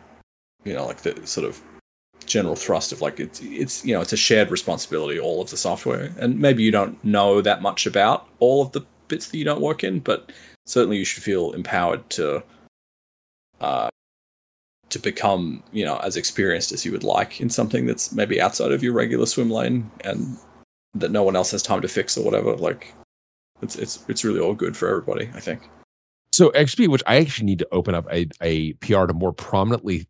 you know, like the sort of general thrust of like it's it's you know, it's a shared responsibility, all of the software, and maybe you don't know that much about all of the bits that you don't work in, but certainly you should feel empowered to Uh, to become, you know, as experienced as you would like in something that's maybe outside of your regular swim lane and that no one else has time to fix or whatever. Like, it's it's it's really all good for everybody, I think. So X P, which I actually need to open up a, a P R to more prominently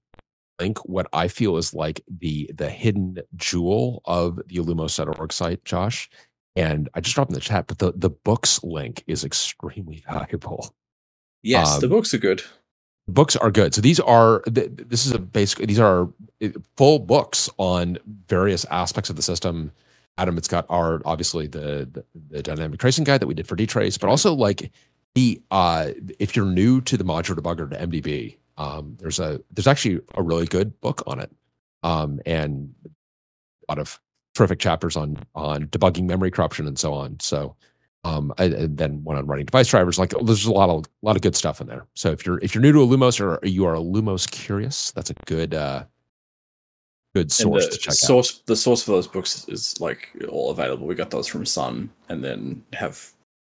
link what I feel is like the the hidden jewel of the illumos dot org site, Josh. And I just dropped in the chat, but the, the books link is extremely valuable. Yes, um, the books are good. Books are good. So these are this is a basic. These are full books on various aspects of the system. Adam, it's got our obviously the the, the dynamic tracing guide that we did for D-Trace, but also like the uh, if you're new to the modular debugger, to M D B, um, there's a there's actually a really good book on it, um, and a lot of terrific chapters on on debugging memory corruption and so on. So. Um, and then one on running device drivers. Like, there's a lot of a lot of good stuff in there. So if you're if you're new to Illumos or you are Illumos curious, that's a good uh, good source to check source, out. The source for those books is like all available. We got those from Sun, and then have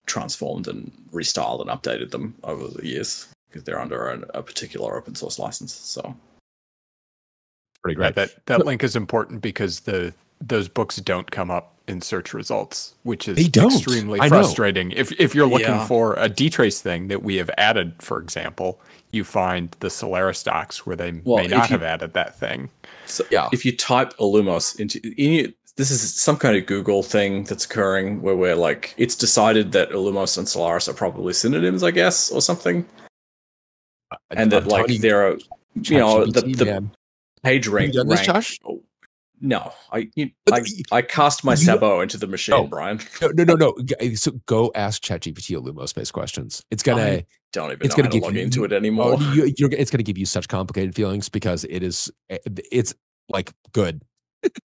transformed and restyled and updated them over the years because they're under a, a particular open source license. So pretty great. Yeah, that that link is important because the those books don't come up in search results, which is extremely I frustrating. Know. If if you're looking yeah. for a D-Trace thing that we have added, for example, you find the Solaris docs where they well, may not you, have added that thing. So yeah. If you type Illumos into in, this is some kind of Google thing that's occurring where we're like, it's decided that Illumos and Solaris are probably synonyms, I guess, or something. Uh, and I'm that like there are, you know, the, the yeah. page rank. Have you done this, Josh? No, I, you, I I cast my sabo into the machine, oh, Brian. No, no, no, no. So go ask ChatGPT Illumos-based questions. It's gonna I don't even it's know gonna how to log you, into it anymore. Oh, you, you're, it's gonna give you such complicated feelings because it is it's like good.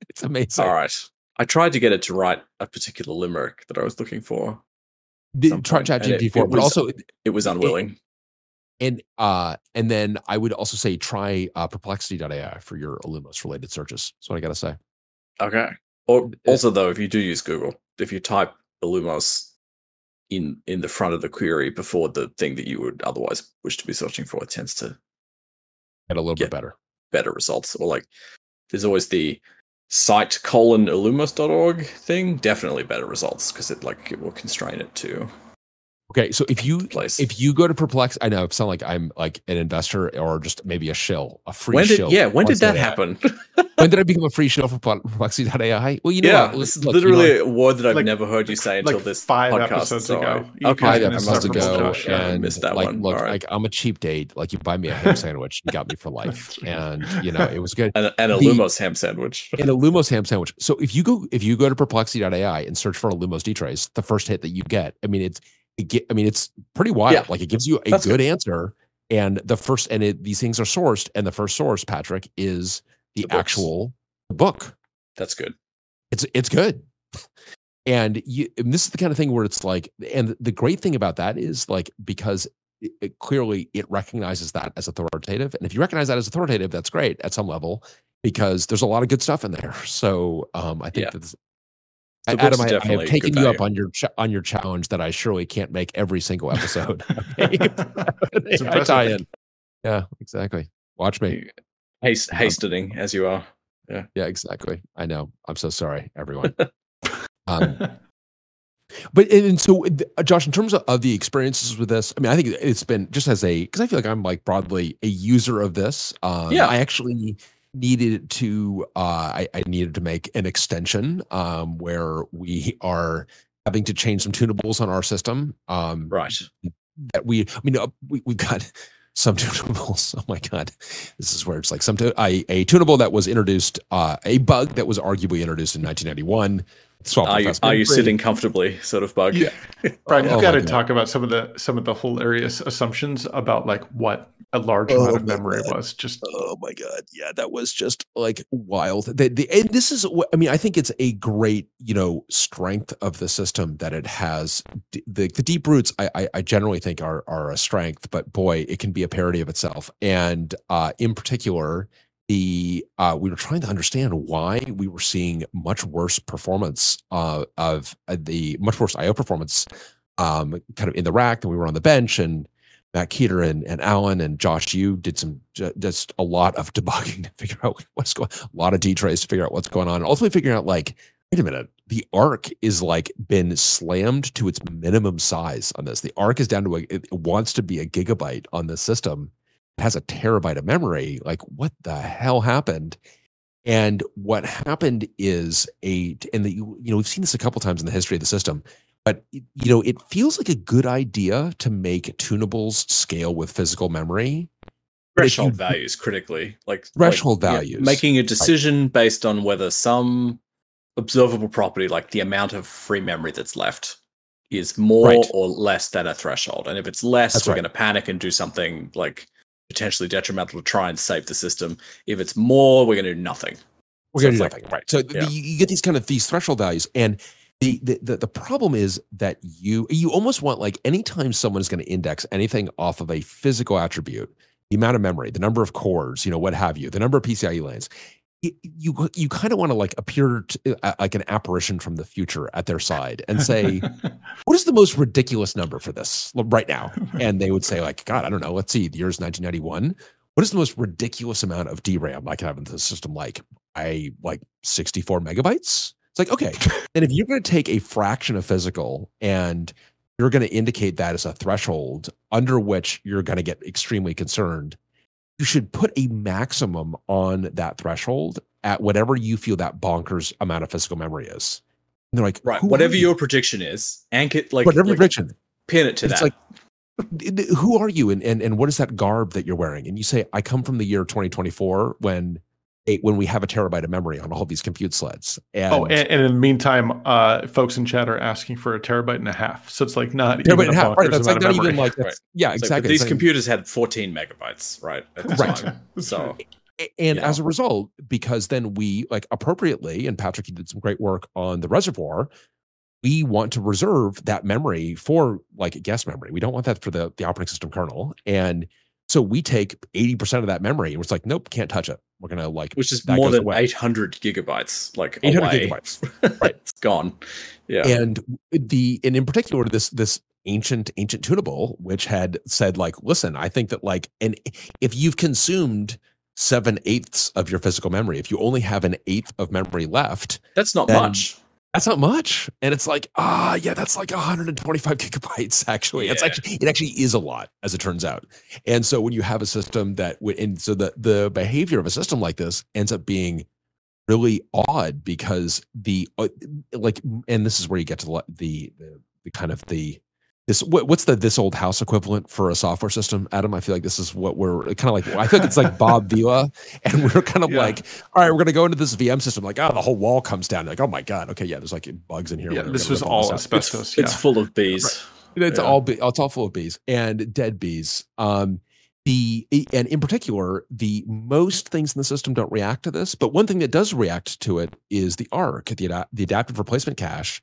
It's amazing. All right, I tried to get it to write a particular limerick that I was looking for. ChatGPT for, but also it, it was unwilling. It, And uh, and then I would also say try uh, Perplexity dot A I for your Illumos related searches. That's what I gotta say. Okay. Or also though, if you do use Google, if you type Illumos in in the front of the query before the thing that you would otherwise wish to be searching for, it tends to get a little get bit better, better results. Or like, there's always the site colon Illumos dot org thing. Definitely better results because it like it will constrain it to. Okay, so if you Place. if you go to Perplex, I know it sounds like I'm like an investor or just maybe a shill, a free when did, shill. Yeah, when did that happen? When did I become a free shill for Perplexity dot A I? Well, you know, yeah, it's literally you know, a word that I've like, never heard you say until like this five podcast. Episodes so ago. I, okay, five episodes ago, and yeah, I missed that like, one. Look, right. like I'm a cheap date. Like you buy me a ham sandwich, you got me for life, and you know it was good. And, and a Lumos ham sandwich. And a Lumos ham sandwich. So if you go if you go to Perplexity dot A I and search for a Lumos D-Trace, the first hit that you get, I mean it's. I mean, it's pretty wild. Yeah, like it gives you a good, good answer, and the first and it, these things are sourced, and the first source, Patrick, is the, the actual book. That's good. It's it's good, and, you, and this is the kind of thing where it's like, and the great thing about that is like because it, it clearly it recognizes that as authoritative, and if you recognize that as authoritative, that's great at some level because there's a lot of good stuff in there. So um, I think yeah. that's. So Adam, I, I have taken you up on your ch- on your challenge that I surely can't make every single episode. I tie in. Yeah, exactly. Watch me. Hast- hastening um, as you are. Yeah, yeah, exactly. I know. I'm so sorry, everyone. um, but and, and so, uh, Josh, in terms of, of the experiences with this, I mean, I think it's been just as a because I feel like I'm like broadly a user of this. Um, yeah, I actually. Needed to, uh, I, I needed to make an extension um, where we are having to change some tunables on our system. Um, right. That we, I mean, uh, we, we've got some tunables. Oh my God, this is where it's like some tu- I, a tunable that was introduced, uh, a bug that was arguably introduced in nineteen ninety-one. Are you, are you sitting comfortably sort of bug? Yeah. Brian, you've oh got to God. talk about some of the some of the hilarious assumptions about like what a large oh amount of memory God. was. Just oh my God. Yeah, that was just like wild. The, the, and this is what I mean, I think it's a great, you know, strength of the system that it has. The the deep roots I I, I generally think are are a strength, but boy, it can be a parody of itself. And uh, in particular, The, uh, we were trying to understand why we were seeing much worse performance uh, of uh, the much worse I O performance um, kind of in the rack than we were on the bench. And Matt Keeter and, and Alan and Josh, you did some just a lot of debugging to figure out what's going on, a lot of D-Trace to figure out what's going on. And ultimately figuring out like, wait a minute, the ARC is like been slammed to its minimum size on this. The ARC is down to a, it wants to be a gigabyte on this system. Has a terabyte of memory. Like what the hell happened? And what happened is a and the you know we've seen this a couple times in the history of the system, but you know it feels like a good idea to make tunables scale with physical memory. Threshold you, values critically, like threshold like, values, yeah, making a decision right. based on whether some observable property, like the amount of free memory that's left. Is more right. or less than a threshold, and if it's less, that's we're right. going to panic and do something like. Potentially detrimental to try and save the system. If it's more, we're going to do nothing. We're going to do nothing, right? So yeah. the, you get these kind of these threshold values, and the the the, the problem is that you you almost want like anytime someone is going to index anything off of a physical attribute, the amount of memory, the number of cores, you know, what have you, the number of P C I E lanes, it, you you kind of want to like appear to, uh, like an apparition from the future at their side and say, what is the most ridiculous number for this right now? And they would say like, God, I don't know. Let's see. The year is nineteen ninety-one. What is the most ridiculous amount of D RAM I can have in the system? Like I like sixty-four megabytes. It's like, okay. And if you're going to take a fraction of physical and you're going to indicate that as a threshold under which you're going to get extremely concerned, you should put a maximum on that threshold at whatever you feel that bonkers amount of physical memory is. And they're like, right, whatever your prediction is, anchor, like, whatever your prediction, pin it to that. It's like, who are you? And, and, and what is that garb that you're wearing? And you say, I come from the year twenty twenty-four when Eight, when we have a terabyte of memory on all these compute sleds. And oh, and, and in the meantime, uh, folks in chat are asking for a terabyte and a half. So it's like not even a half. Right, that's like not even like, that's, right. Yeah, it's exactly. Like, these like, computers had fourteen megabytes, right? Right. Time. So, and yeah. As a result, because then we like appropriately, and Patrick, you did some great work on the reservoir. We want to reserve that memory for like guest memory. We don't want that for the, the operating system kernel. And so we take eighty percent of that memory and it's like, nope, can't touch it. We're going to like, which is more than away. eight hundred gigabytes, like eight hundred gigabytes, right? It's gone. Yeah. And the, and in particular, this, this ancient, ancient tunable, which had said like, listen, I think that like, and if you've consumed seven eighths of your physical memory, if you only have an eighth of memory left, that's not much. That's not much. And it's like, ah, oh, yeah, that's like one hundred twenty-five gigabytes, actually. Yeah. It's actually, it actually is a lot, as it turns out. And so when you have a system that, and so the, the behavior of a system like this ends up being really odd because the, like, and this is where you get to the, the, the kind of the, this, what, what's the this old house equivalent for a software system, Adam? I feel like this is what we're kind of like. I think it's like Bob Vila, and we're kind of yeah. like, all right, we're going to go into this V M system. Like, oh, the whole wall comes down. Like, oh my god, okay, yeah, there's like bugs in here. Yeah, this was all asbestos. It's, yeah. it's full of bees. Right. It's yeah. all be- it's all full of bees and dead bees. Um, the and in particular, the most things in the system don't react to this, but one thing that does react to it is the A R C, the ad- the adaptive replacement cache.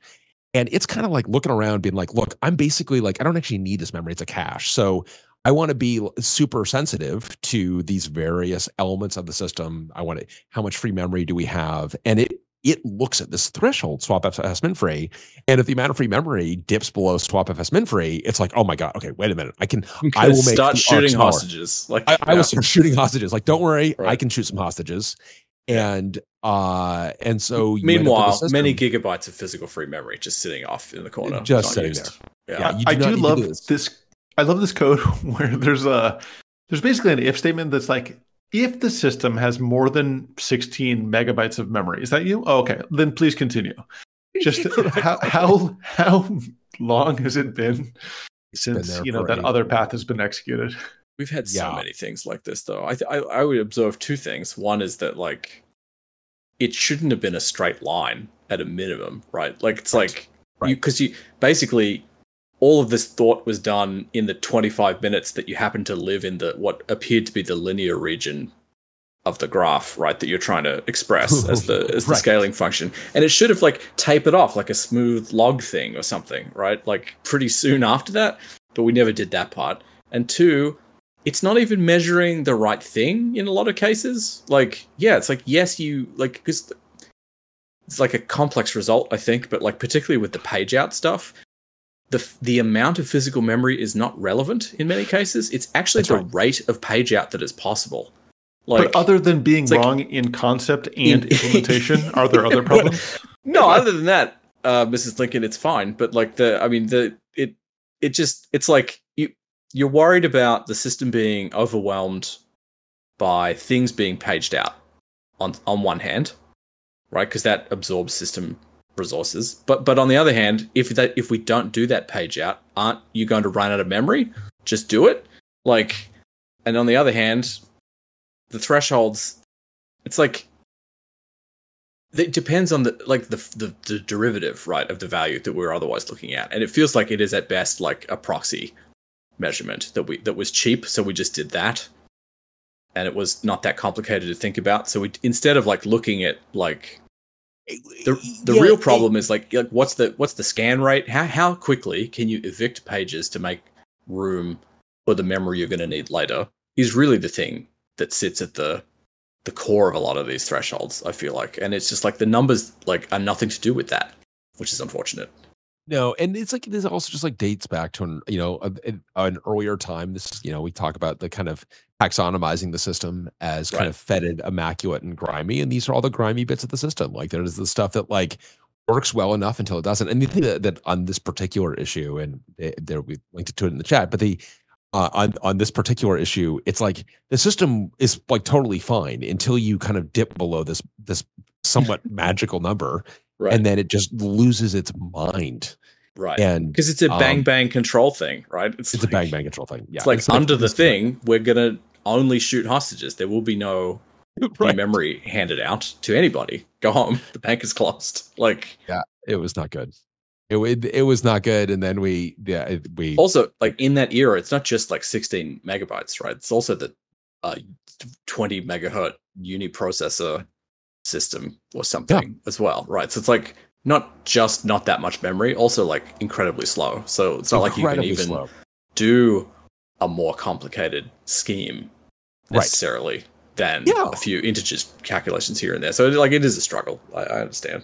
And it's kind of like looking around being like, look, I'm basically like, I don't actually need this memory. It's a cache. So I want to be super sensitive to these various elements of the system. I want to, how much free memory do we have? And it it looks at this threshold, swapfs minfree. And if the amount of free memory dips below swapfs minfree, it's like, oh my God, okay, wait a minute. I can, I will make start shooting hostages. Like I, yeah. I will start shooting hostages. Like, don't worry, right. I can shoot some hostages. And uh, and so meanwhile, many gigabytes of physical free memory just sitting off in the corner, just sitting used. there. Yeah, yeah I, I do love this. this. I love this code where there's a there's basically an if statement that's like, if the system has more than sixteen megabytes of memory, is that you? Oh, okay, then please continue. Just how how how long has it been since been you know that eight. other path has been executed? We've had so yeah. many things like this, though. I, th- I I would observe two things. One is that, like, it shouldn't have been a straight line at a minimum, right? Like, it's right. like, right. you because you basically all of this thought was done in the twenty-five minutes that you happen to live in the what appeared to be the linear region of the graph, right? That you're trying to express as the as the right. scaling function, and it should have like tapered off like a smooth log thing or something, right? Like pretty soon after that, but we never did that part. And two, it's not even measuring the right thing in a lot of cases. Like, yeah, it's like, yes, you like, because it's like a complex result, I think, but like particularly with the page out stuff, the the amount of physical memory is not relevant in many cases. It's actually That's the right. rate of page out that is possible. Like, but other than being wrong like, in concept and in, implementation, are there other problems? No, other than that, uh, Missus Lincoln, it's fine. But like the, I mean, the it it just it's like. You're worried about the system being overwhelmed by things being paged out on on one hand, right? Because that absorbs system resources. But but on the other hand, if that if we don't do that page out, aren't you going to run out of memory? Just do it. Like, and on the other hand, the thresholds, it's like it depends on the like the, the the derivative, right, of the value that we're otherwise looking at. And it feels like it is at best like a proxy measurement that we that was cheap, so we just did that, and it was not that complicated to think about. So we instead of like looking at like the the yeah, real problem it, is like like what's the what's the scan rate? How how quickly can you evict pages to make room for the memory you're going to need later? Is really the thing that sits at the the core of a lot of these thresholds, I feel like, and it's just like the numbers like are nothing to do with that, which is unfortunate. No, and it's like this also just like dates back to an you know a, a, an earlier time. This you know we talk about the kind of taxonomizing the system as kind right. of fetid, immaculate, and grimy. And these are all the grimy bits of the system. Like there's the stuff that like works well enough until it doesn't. And the thing that, that on this particular issue, and there we linked to it in the chat, but the uh, on on this particular issue, it's like the system is like totally fine until you kind of dip below this this somewhat magical number, right. and then it just loses its mind. Right, and because it's a bang um, bang control thing, right? It's, it's like, a bang bang control thing. Yeah, it's like it's under the thing, thing, we're gonna only shoot hostages. There will be no right. memory handed out to anybody. Go home. The bank is closed. Like, yeah, it was not good. It it, it was not good. And then we yeah it, we also like in that era, it's not just like sixteen megabytes, right? It's also the uh, twenty megahertz uniprocessor system or something yeah. as well, right? So it's like. Not just not that much memory, also like incredibly slow. So it's not incredibly like you can even slow. do a more complicated scheme necessarily right. than yeah. a few integers calculations here and there. So like it is a struggle. I, I understand.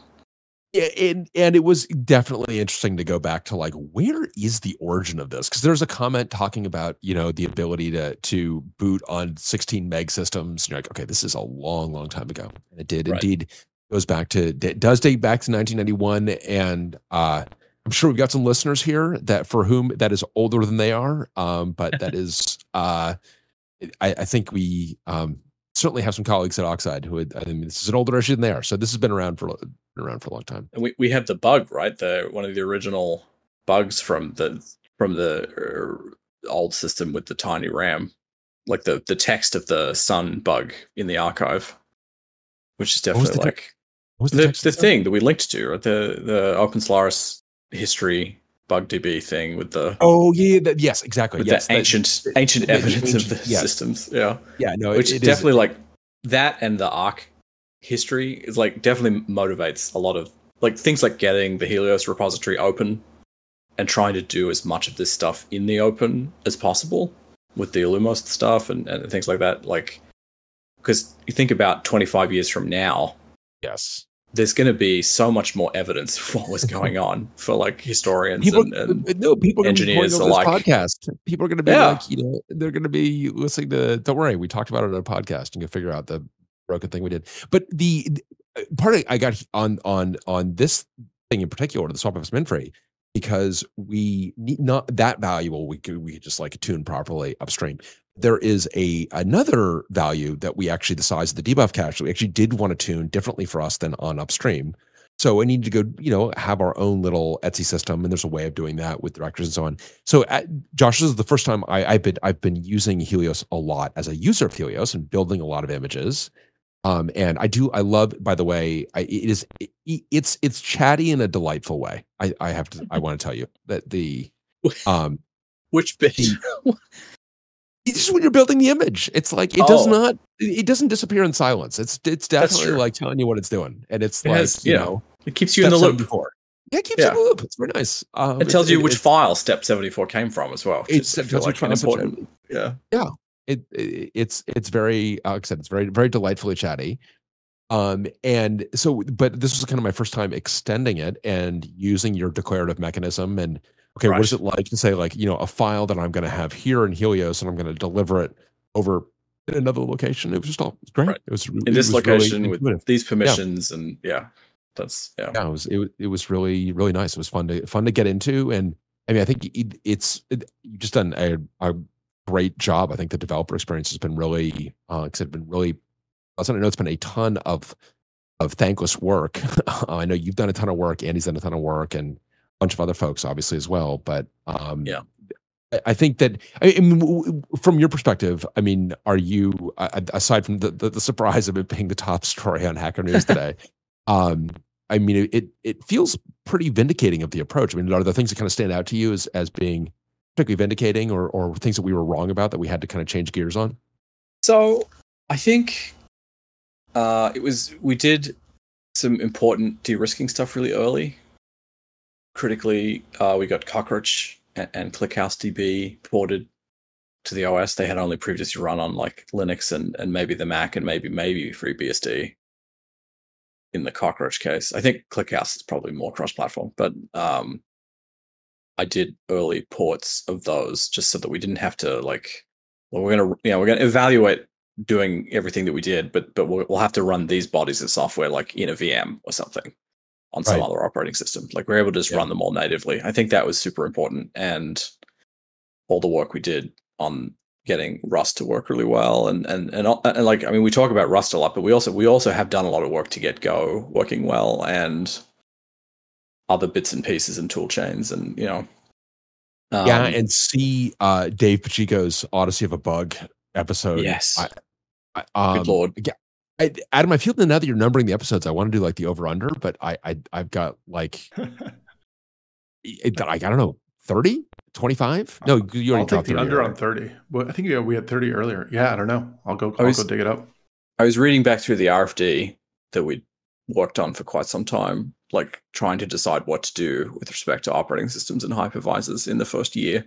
Yeah, it, and it was definitely interesting to go back to like where is the origin of this? Because there's a comment talking about you know the ability to to boot on sixteen meg systems. And you're like, okay, this is a long, long time ago, and it did right. indeed. Goes back to does date back to nineteen ninety-one, and uh, I'm sure we've got some listeners here that for whom that is older than they are. Um, but that is, uh, I, I think we um, certainly have some colleagues at Oxide who would, I mean, this is an older issue than they are. So this has been around for been around for a long time. And we, we have the bug, right? The one of the original bugs from the from the old system with the tiny RAM, like the the text of the sun bug in the archive, which is definitely like. Tech? The, the, the thing that we linked to, right? the the OpenSolaris history bug D B thing with the oh yeah the, yes exactly with yes, the ancient the, ancient the, evidence the ancient, of the yes. systems yeah yeah no which it, it definitely is. Like that and the A R C history is like definitely motivates a lot of like things like getting the Helios repository open and trying to do as much of this stuff in the open as possible with the Illumos stuff and, and things like that like because you think about twenty-five years from now yes. There's going to be so much more evidence of what was going on for like historians people, and, and no, people engineers alike. Podcast. People are going to be yeah. like, you know, they're going to be listening to. Don't worry, we talked about it on a podcast and can figure out the broken thing we did. But the, the part I got on on on this thing in particular, the swap of Minfrey, because we need not that valuable. We could we just like tune properly upstream. There is a another value that we actually, the size of the debuff cache, we actually did want to tune differently for us than on upstream. So I needed to go, you know, have our own little Etsy system, and there's a way of doing that with directories and so on. So at, Josh, this is the first time I, I've been I've been using Helios a lot as a user of Helios and building a lot of images. Um, and I do I love, by the way, I, it is it, it's it's chatty in a delightful way. I, I have to I want to tell you that the um which bit. It's just when you're building the image, it's like it does oh. not, it doesn't disappear in silence. It's it's definitely like telling you what it's doing, and it's it like has, you yeah. know, it keeps you in the loop. Yeah, it keeps yeah. you in the loop. It's very nice. Um, it tells it, you it, which file step seventy-four came from as well. It's it like important. Yeah, yeah. It, it it's it's very uh, like I said, it's very very delightfully chatty. Um, and so, but this was kind of my first time extending it and using your declarative mechanism and. Okay, right. What is it like to say, like, you know, a file that I'm going to have here in Helios and I'm going to deliver it over in another location? It was just all great. Right. It was in it this was location really with these permissions, yeah. and yeah, that's yeah. yeah it was it, it was really really nice. It was fun to fun to get into, and I mean, I think it, it's it, you've just done a, a great job. I think the developer experience has been really, uh, like I said, been really. I know it's been a ton of of thankless work. I know you've done a ton of work. Andy's done a ton of work, and. Bunch of other folks obviously as well, but um yeah I think that I mean, from your perspective, I mean, are you aside from the, the, the surprise of it being the top story on Hacker News today um I mean it it feels pretty vindicating of the approach. I mean, are there things that kind of stand out to you as as being particularly vindicating or or things that we were wrong about that we had to kind of change gears on? So I think uh it was we did some important de-risking stuff really early. Critically, uh, we got Cockroach and, and ClickHouseDB ported to the O S. They had only previously run on like Linux and, and maybe the Mac and maybe maybe FreeBSD. In the Cockroach case, I think ClickHouse is probably more cross-platform, but um, I did early ports of those just so that we didn't have to like well, we're gonna, you know, we're gonna evaluate doing everything that we did, but but we'll, we'll have to run these bodies of software like in a V M or something on some right. other operating system. Like we're able to just yeah. run them all natively. I think that was super important, and all the work we did on getting Rust to work really well, and and and, and like I mean, we talk about Rust a lot, but we also we also have done a lot of work to get Go working well and other bits and pieces and tool chains, and you know. Um, yeah, and see uh, Dave Pacheco's Odyssey of a Bug episode. Yes. I, I, um, Good Lord. Yeah, I, Adam, I feel that now that you're numbering the episodes, I want to do like the over under, but I, I, I've got like, it, I, I don't know, thirty, twenty-five? No, you already I'll dropped take the under earlier. On thirty. Well, I think yeah, we had thirty earlier. Yeah, I don't know. I'll go, I'll was, go dig it up. I was reading back through the R F D that we worked on for quite some time, like trying to decide what to do with respect to operating systems and hypervisors in the first year.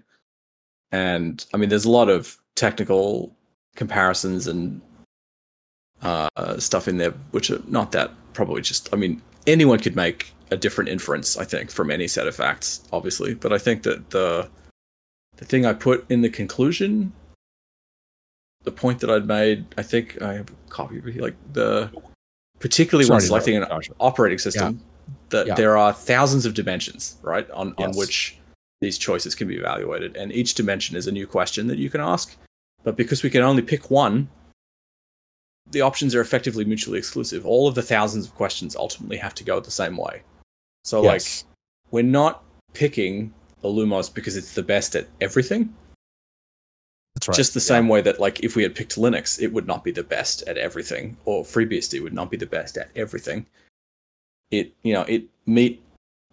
And I mean, there's a lot of technical comparisons and uh, stuff in there, which are not that probably just, I mean, anyone could make a different inference, I think, from any set of facts, obviously. But I think that the the thing I put in the conclusion, the point that I'd made, I think I have a copy of it, like the, particularly Sorry when selecting an operating system, yeah. that yeah. there are thousands of dimensions, right, on, yes. on which these choices can be evaluated. And each dimension is a new question that you can ask. But because we can only pick one, the options are effectively mutually exclusive. All of the thousands of questions ultimately have to go the same way. So yes. like, we're not picking Illumos because it's the best at everything. That's right. Just the yeah. same way that like if we had picked Linux, it would not be the best at everything, or FreeBSD would not be the best at everything. It, you know, it meet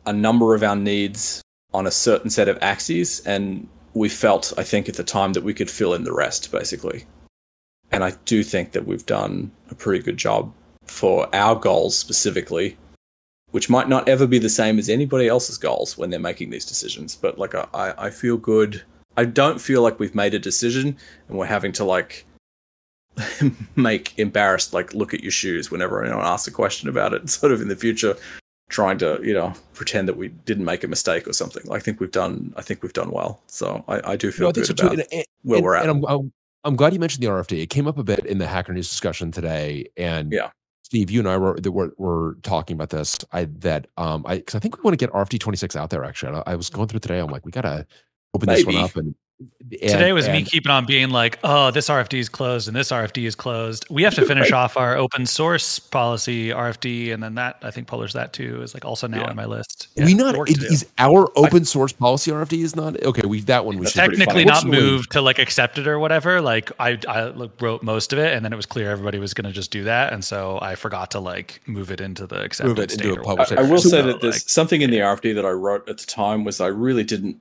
a number of our needs on a certain set of axes, and we felt, I think, at the time that we could fill in the rest, basically. And I do think that we've done a pretty good job for our goals specifically, which might not ever be the same as anybody else's goals when they're making these decisions. But like, I, I feel good. I don't feel like we've made a decision and we're having to like make embarrassed, like look at your shoes whenever anyone asks a question about it, sort of in the future, trying to, you know, pretend that we didn't make a mistake or something. I think we've done, I think we've done well. So I, I do feel no, good so about and, and, where and, we're at. And I'm, I'm, I'm glad you mentioned the R F D. It came up a bit in the Hacker News discussion today. And yeah. Steve, you and I were, were, were talking about this. I, that, um, I, cause I think we want to get R F D twenty-six out there. Actually, I, I was going through today. I'm like, we got to open Maybe. this one up. And, and today was and, me keeping on being like, oh, this R F D is closed and this R F D is closed. We have to finish right. off our open source policy R F D. And then that, I think publish that too is like also now yeah. on my list. Yeah, we not, it is our open source policy R F D is not, okay. We, that one was technically not moved to like accept it or whatever. Like I, I wrote most of it and then it was clear everybody was going to just do that. And so I forgot to like move it into the acceptance. Move it into a publish. I, I will so, say that there's like, something in the R F D that I wrote at the time was I really didn't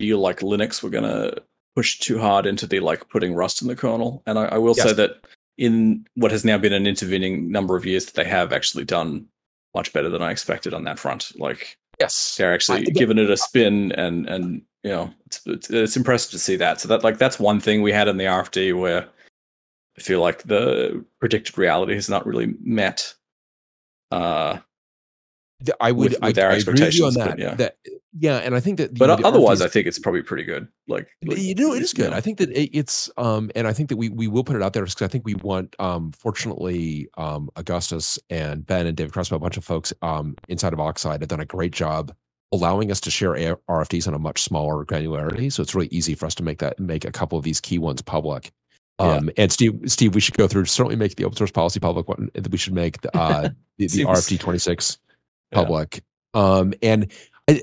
feel like Linux were going to push too hard into the like putting Rust in the kernel. And I, I will yes. say that in what has now been an intervening number of years that they have actually done much better than I expected on that front. Like, yes, they're actually I, giving it a spin and, and, you know, it's, it's, it's impressive to see that. So that like, that's one thing we had in the R F D where I feel like the predicted reality has not really met. Uh, I would, with, with I, our I agree with you on that. But, yeah. that yeah, and I think that. But know, otherwise, R F Ds, I think it's probably pretty good. Like, like you know, it is good. You know. I think that it, it's, um, and I think that we we will put it out there because I think we want, um, fortunately, um, Augustus and Ben and Dave Crespo, a bunch of folks, um, inside of Oxide have done a great job allowing us to share R F Ds on a much smaller granularity. So it's really easy for us to make that make a couple of these key ones public. Um, yeah. And Steve, Steve, we should go through certainly make the open source policy public one. We should make the uh, the, the R F D twenty-six. Public, yeah. um, and I,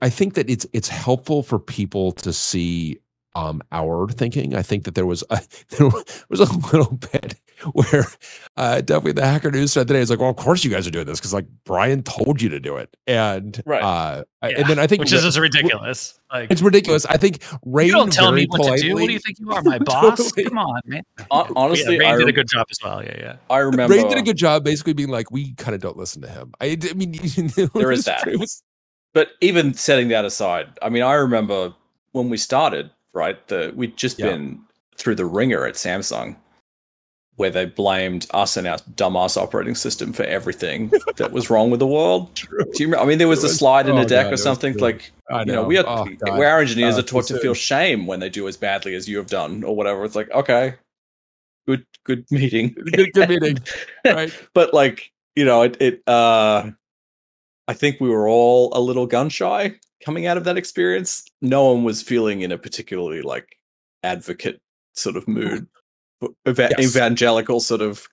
I think that it's it's helpful for people to see um, our thinking. I think that there was a, there was a little bit where uh, definitely the Hacker News said today is like, well, of course you guys are doing this because like Brian told you to do it, and right, uh, yeah. and then I think which is just ridiculous. Like, it's ridiculous. I think Ray you don't tell me what politely, to do. What do you think you are, my boss? Totally. Come on, man. Honestly, yeah, Ray I, did a good job as well. Yeah, yeah. I remember Ray did a good job, basically being like, we kind of don't listen to him. I, I mean, there is that. Was, but even setting that aside, I mean, I remember when we started, right? The we'd just yeah. been through the ringer at Samsung, where they blamed us and our dumbass operating system for everything that was wrong with the world. True. Do you remember? I mean, there was a slide in a deck oh, God, or something like, I know. you know, we are, oh, where our engineers uh, are taught to feel shame when they do as badly as you have done or whatever. It's like, okay, good, good meeting. Good, good meeting. Right. But like, you know, it, it, uh, I think we were all a little gun shy coming out of that experience. No one was feeling in a particularly like advocate sort of mood. Eva- yes. Evangelical sort of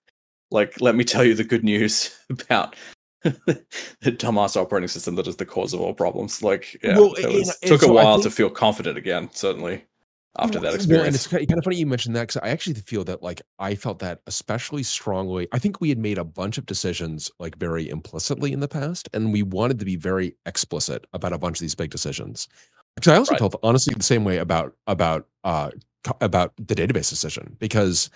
like, let me tell you the good news about the dumbass operating system that is the cause of all problems. Like, yeah, well, it, it was, took so a while think, to feel confident again, certainly after well, that experience. Well, and it's kind of funny you mentioned that because I actually feel that, like, I felt that especially strongly. I think we had made a bunch of decisions like very implicitly in the past, and we wanted to be very explicit about a bunch of these big decisions. Because I also right. felt honestly the same way about about. Uh, about the database decision, because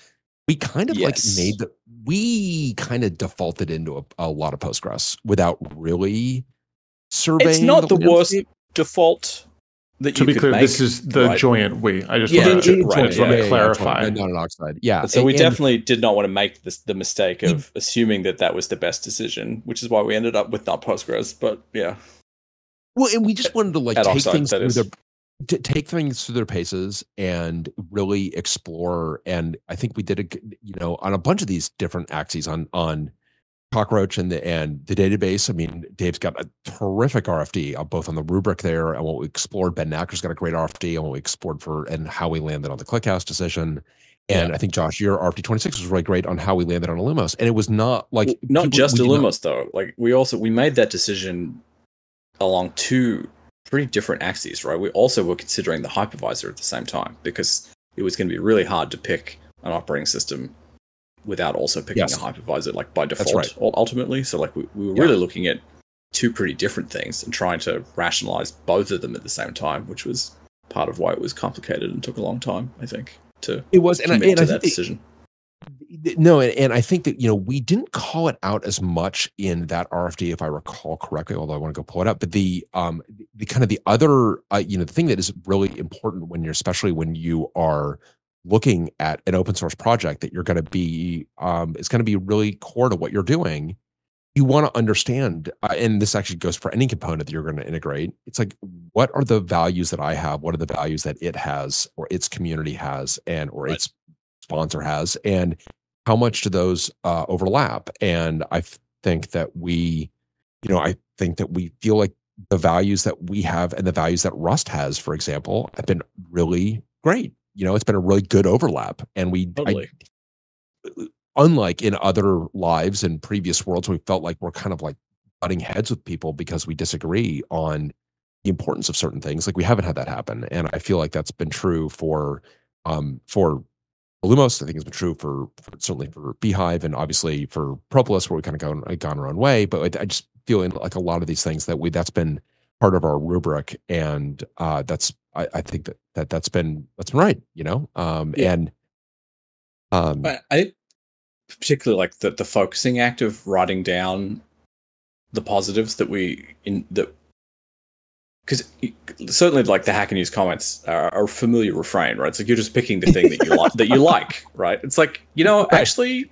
we kind of yes. like made the, we kind of defaulted into a, a lot of Postgres without really surveying. It's not the, the worst default that to you could clear, make. To be clear, this is the right. Giant we. I just yeah, want to right, yeah, yeah, yeah, clarify. Yeah, not an Oxide. Yeah. So and, we definitely and, did not want to make this, the mistake of yeah. assuming that that was the best decision, which is why we ended up with not Postgres, but yeah. Well, and we just wanted to like At take Oxide, things through the to take things to their paces and really explore. And I think we did a, you know, on a bunch of these different axes on, on Cockroach and the, and the database. I mean, Dave's got a terrific R F D uh, both on the rubric there and what we explored. Ben Knacker's got a great R F D on what we explored for and how we landed on the ClickHouse decision. And yeah. I think, Josh, your R F D twenty-six was really great on how we landed on Illumos. And it was not like, well, not people, just Illumos though. Like we also, we made that decision along two pretty different axes, right? We also were considering the hypervisor at the same time because it was going to be really hard to pick an operating system without also picking yes. a hypervisor, like by default, right. ultimately. So, like, we, we were yeah. really looking at two pretty different things and trying to rationalize both of them at the same time, which was part of why it was complicated and took a long time, I think, to it was, and commit I, and to I that decision. It, no, and, and I think that, you know, we didn't call it out as much in that R F D, if I recall correctly, although I want to go pull it up. But the um, the kind of the other, uh, you know, the thing that is really important when you're, especially when you are looking at an open source project that you're going to be, um, it's going to be really core to what you're doing. You want to understand, uh, and this actually goes for any component that you're going to integrate. It's like, what are the values that I have? What are the values that it has, or its community has, and or right. its sponsor has, and how much do those uh, overlap? And I f- think that we, you know, I think that we feel like the values that we have and the values that Rust has, for example, have been really great. You know, it's been a really good overlap. And we, totally. I, unlike in other lives and previous worlds, we felt like we're kind of like butting heads with people because we disagree on the importance of certain things. Like we haven't had that happen. And I feel like that's been true for, um, for, Illumos, I think, has been true for, for certainly for Beehive and obviously for Propolis, where we kind of gone, gone our own way. But I, I just feel like a lot of these things that we that's been part of our rubric, and uh, that's I, I think that, that that's been that's been right, you know. Um, yeah. And um, I, I particularly like the the focusing act of writing down the positives that we in that. Because certainly, like the Hacker News comments are a familiar refrain, right? It's like you're just picking the thing that you like, that you like, right? It's like, you know, right. actually,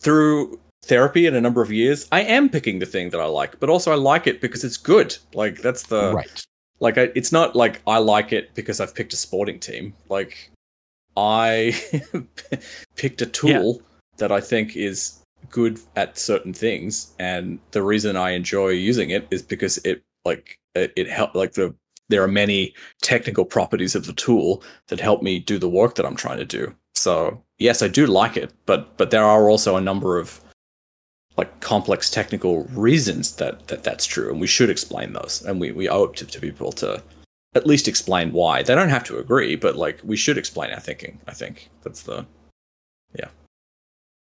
through therapy and a number of years, I am picking the thing that I like, but also I like it because it's good. Like that's the right. Like I, it's not like I like it because I've picked a sporting team. Like I picked a tool yeah. that I think is good at certain things, and the reason I enjoy using it is because it like. It, it helped like the there are many technical properties of the tool that help me do the work that I'm trying to do. So yes, I do like it, but but there are also a number of like complex technical reasons that, that that's true, and we should explain those, and we, we owe it to, to people to at least explain why. They don't have to agree, but like we should explain our thinking. I think that's the yeah.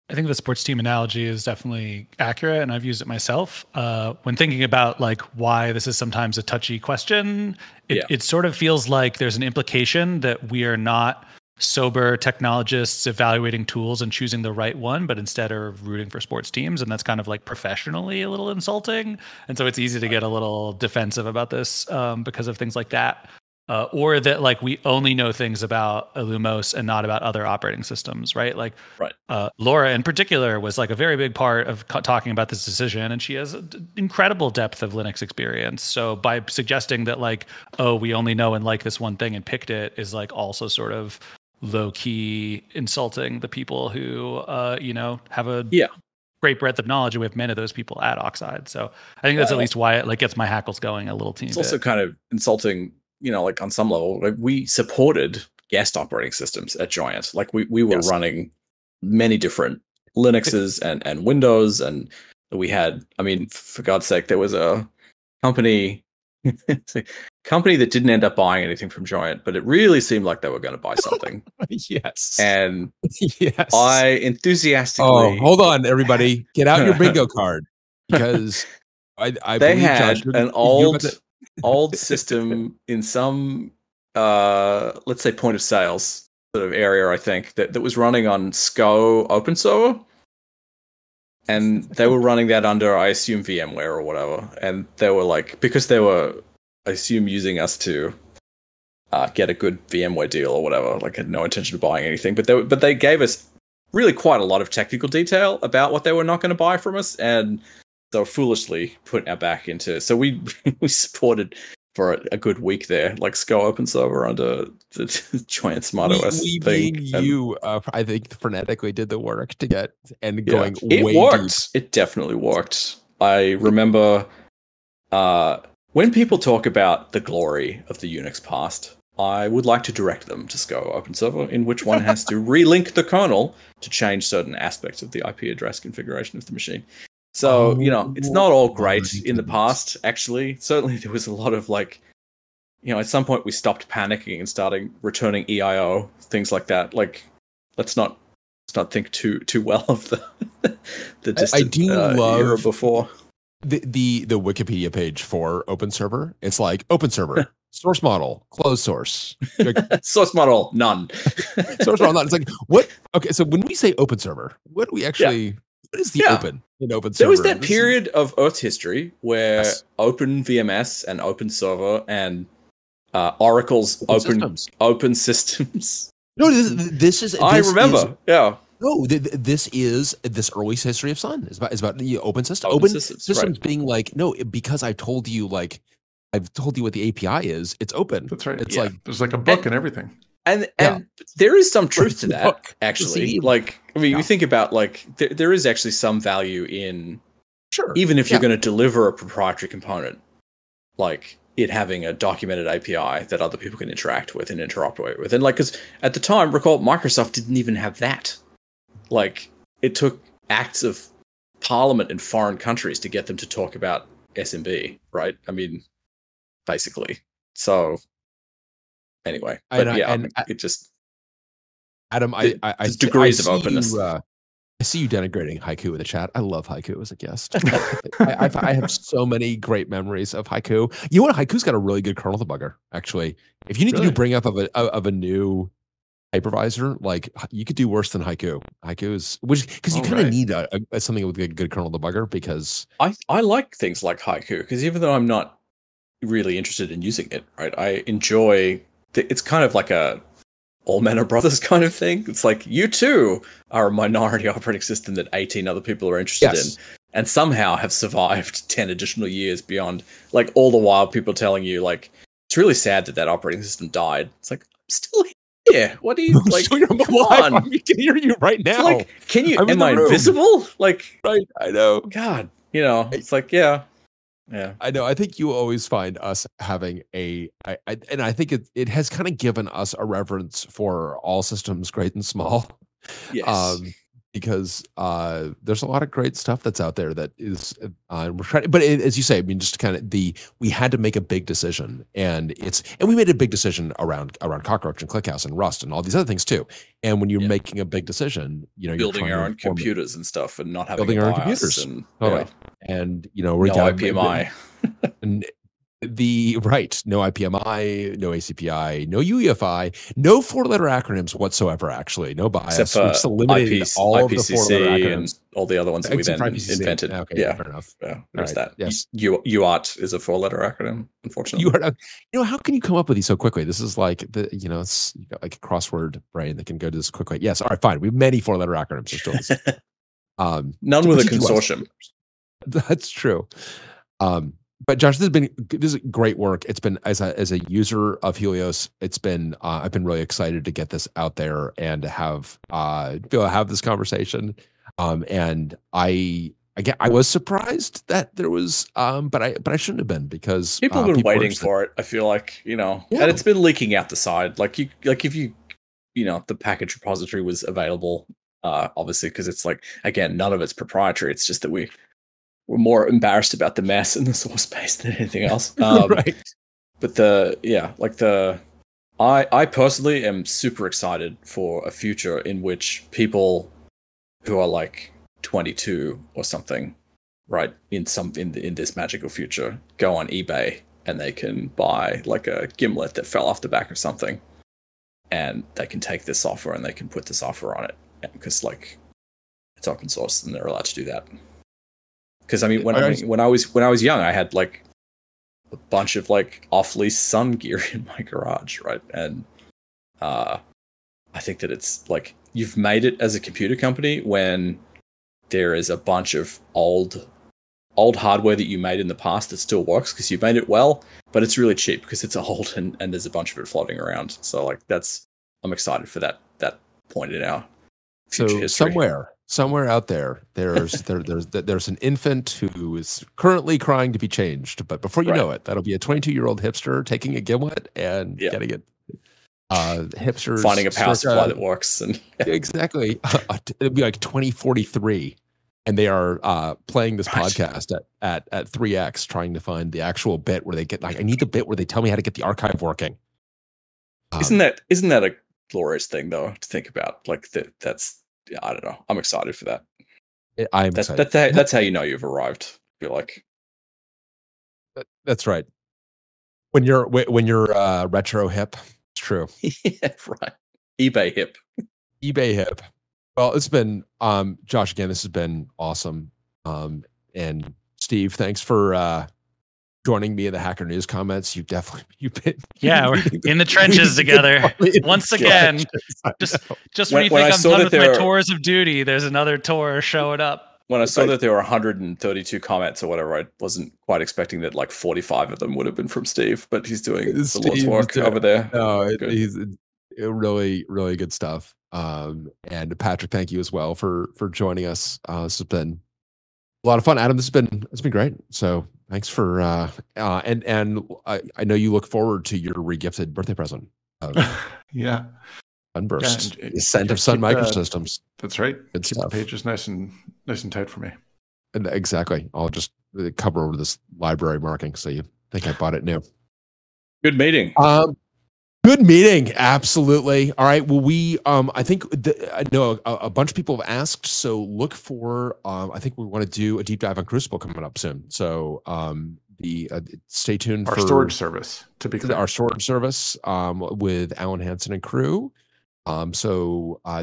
I think the sports team analogy is definitely accurate, and I've used it myself. Uh, when thinking about like why this is sometimes a touchy question, it, yeah. it sort of feels like there's an implication that we are not sober technologists evaluating tools and choosing the right one, but instead are rooting for sports teams, and that's kind of like professionally a little insulting. And so it's easy to get a little defensive about this um, because of things like that. uh, or that like we only know things about Illumos and not about other operating systems, right? Like right. Uh, Laura in particular was like a very big part of co- talking about this decision, and she has d- incredible depth of Linux experience. So by suggesting that like, oh, we only know and like this one thing and picked it is like also sort of low key insulting the people who, uh, you know, have a yeah. great breadth of knowledge, and we have many of those people at Oxide. So I think that's uh, at least why it like gets my hackles going a little teeny It's bit. Also kind of insulting, you know, like on some level, like we supported guest operating systems at Giant. Like we, we were yes. running many different Linuxes and, and Windows. And we had, I mean, for God's sake, there was a company, company that didn't end up buying anything from Giant, but it really seemed like they were going to buy something. yes. And yes. I enthusiastically... Oh, hold on, everybody. Get out your bingo card, because I, I they believe... They had Josh, an old... old system in some, uh, let's say, point of sales sort of area, I think, that, that was running on S C O OpenSolaris. And they were running that under, I assume, VMware or whatever. And they were like, because they were, I assume, using us to uh, get a good VMware deal or whatever, like had no intention of buying anything. But they, but they gave us really quite a lot of technical detail about what they were not going to buy from us. And... so foolishly put our back into, so we we supported for a, a good week there, like S C O OpenSolaris under the Giant SmartOS. We, we being you, uh, I think frenetically did the work to get and going. Yeah, it way worked. Deep. It definitely worked. I remember uh, when people talk about the glory of the Unix past, I would like to direct them to S C O OpenSolaris, in which one has to relink the kernel to change certain aspects of the I P address configuration of the machine. So, you know, it's not all great in the past, actually. Certainly there was a lot of, like, you know, at some point we stopped panicking and starting returning E I O, things like that. Like, let's not let's not think too too well of the the distant I do uh, love era before. The, the the Wikipedia page for OpenServer, it's like OpenServer, source model, closed source. Like, source model, none. source model, none. It's like, what? Okay, so when we say OpenServer, what do we actually... Yeah. What is the yeah. open in open server? There was that period of Earth's history where yes. Open V M S and Open Server and uh, Oracle's open open systems. Open systems. No, this, this is. This I remember. Is, yeah. No, th- this is this early history of Sun. It's about, it's about the open system. Open, open systems, systems right. being like no, because I told you like I've told you what the A P I is. It's open. That's right. It's yeah. like there's like a book and, and everything. And yeah. and there is some truth to that, Look, actually. Like, I mean, yeah. you think about, like, there, there is actually some value in, sure, even if yeah. you're going to deliver a proprietary component, like it having a documented A P I that other people can interact with and interoperate with. And, like, because at the time, recall, Microsoft didn't even have that. Like, it took acts of parliament in foreign countries to get them to talk about S M B, right? I mean, basically. So... Anyway, but and, yeah, and, it just Adam, I, I, I degrees I see of openness. You, uh, I see you denigrating Haiku in the chat. I love Haiku as a guest. I, I, I have so many great memories of Haiku. You know what? Haiku's got a really good kernel debugger, actually. If you need really? to do bring up of a of a new hypervisor, like you could do worse than Haiku. Haiku is which because you kind of right. need a, a, something with a good kernel debugger. Because I I like things like Haiku because even though I'm not really interested in using it, right, I enjoy. It's kind of like a all men are brothers kind of thing. It's like you too are a minority operating system that eighteen other people are interested yes. in and somehow have survived ten additional years beyond, like, all the while people telling you, like, it's really sad that that operating system died. It's like, I'm still here. What are you, like, come on. I can hear you right now. It's like, can you, am I invisible? Like, right, I know. God, you know, it's like, yeah. Yeah, I know. I think you always find us having a, I, I, and I think it, it has kind of given us a reverence for all systems, great and small. Yes. Um, because uh, there's a lot of great stuff that's out there that is, uh, we're trying. But it, as you say, I mean, just kind of the, we had to make a big decision, and it's, and we made a big decision around around Cockroach and ClickHouse and Rust and all these other things too. And when you're yeah. making a big decision, you know, building you're our own computers it. and stuff, and not having building a our own computers, and, yeah. totally. And you know, we're no I P M I, and The right, no I P M I, no A C P I, no U E F I, no four-letter acronyms whatsoever. Actually, no BIOS. Except for We've eliminated I P, all of I P C C the four-letter acronyms and all the other ones that Except we then invented. Okay, yeah, fair enough. Yeah, there's right. that. Yes, U- UART is a four-letter acronym. Unfortunately, U A R T, you know, how can you come up with these so quickly? This is like the you know, it's like a crossword brain that can go to this quickly. Yes, all right, fine. We have many four-letter acronyms. Still, um, none with a consortium. That's true. Um, But Josh, this has been this is great work. It's been as a as a user of Helios, it's been uh, I've been really excited to get this out there and to have uh to have this conversation. Um, and I again I was surprised that there was um, but I but I shouldn't have been because people have uh, been people waiting for it. I feel like you know, yeah. and it's been leaking out the side. Like you like if you you know the package repository was available, uh, obviously because it's like again none of it's proprietary. It's just that we. We're more embarrassed about the mess in the source space than anything else. Um, right. But the, yeah, like the, I, I personally am super excited for a future in which people who are like twenty-two or something, right. In some, in, in this magical future, go on eBay and they can buy like a Gimlet that fell off the back of something and they can take this software and they can put the software on it because like it's open source and they're allowed to do that. Because I mean, when I, when I was when I was young, I had like a bunch of like off-lease Sun gear in my garage, right? And uh, I think that it's like you've made it as a computer company when there is a bunch of old old hardware that you made in the past that still works because you made it well, but it's really cheap because it's old and, and there's a bunch of it floating around. So like that's I'm excited for that that point in our future history. So somewhere. Somewhere out there, there's there, there's there's an infant who is currently crying to be changed. But before you right. know it, that'll be a twenty-two-year-old hipster taking a Gimlet and yeah. getting it. Uh, hipsters finding a power supply that works, and exactly uh, it'll be like twenty forty-three, and they are uh, playing this right. podcast at at at three X, trying to find the actual bit where they get like I need the bit where they tell me how to get the archive working. Um, isn't that isn't that a glorious thing though to think about? Like that that's. I don't know. I'm excited for that. I'm that's, excited. That's, that's how you know you've arrived. You're like, that's right. When you're when you're uh, retro hip, it's true. Yeah, right. eBay hip. eBay hip. Well, it's been um, Josh again. This has been awesome. Um, and Steve, thanks for uh, joining me in the Hacker News comments. You definitely you've been yeah we're in the trenches together once again. Just just when, when you when think I I'm done with my were, tours of duty, there's another tour showing up. When I saw that there were one hundred thirty-two comments or whatever, I wasn't quite expecting that like forty-five of them would have been from Steve, but he's doing the Lord's work doing, over there. No, it, he's it, really really good stuff. Um, and Patrick, thank you as well for for joining us. Uh, this has been a lot of fun, Adam. This has been it's been great. So. Thanks for uh, uh, and and I, I know you look forward to your regifted birthday present. yeah, Sunburst, yeah, Ascent of Sun Microsystems. That, that's right. Good keep stuff. The pages nice and nice and tight for me. And exactly. I'll just cover over this library marking, so you think I bought it new. Good meeting. Um, good meeting. Absolutely. All right. Well, we um, I think the, I know a, a bunch of people have asked, so look for um, I think we want to do a deep dive on Crucible coming up soon. So um, the uh, stay tuned our for our storage service to be clear. Our storage service um, with Alan Hansen and crew. Um, so uh,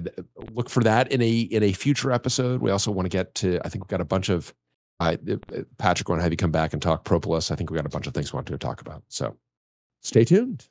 look for that in a in a future episode. We also want to get to I think we've got a bunch of uh, Patrick, want to have you come back and talk Propolis. I think we got a bunch of things we want to talk about. So stay tuned.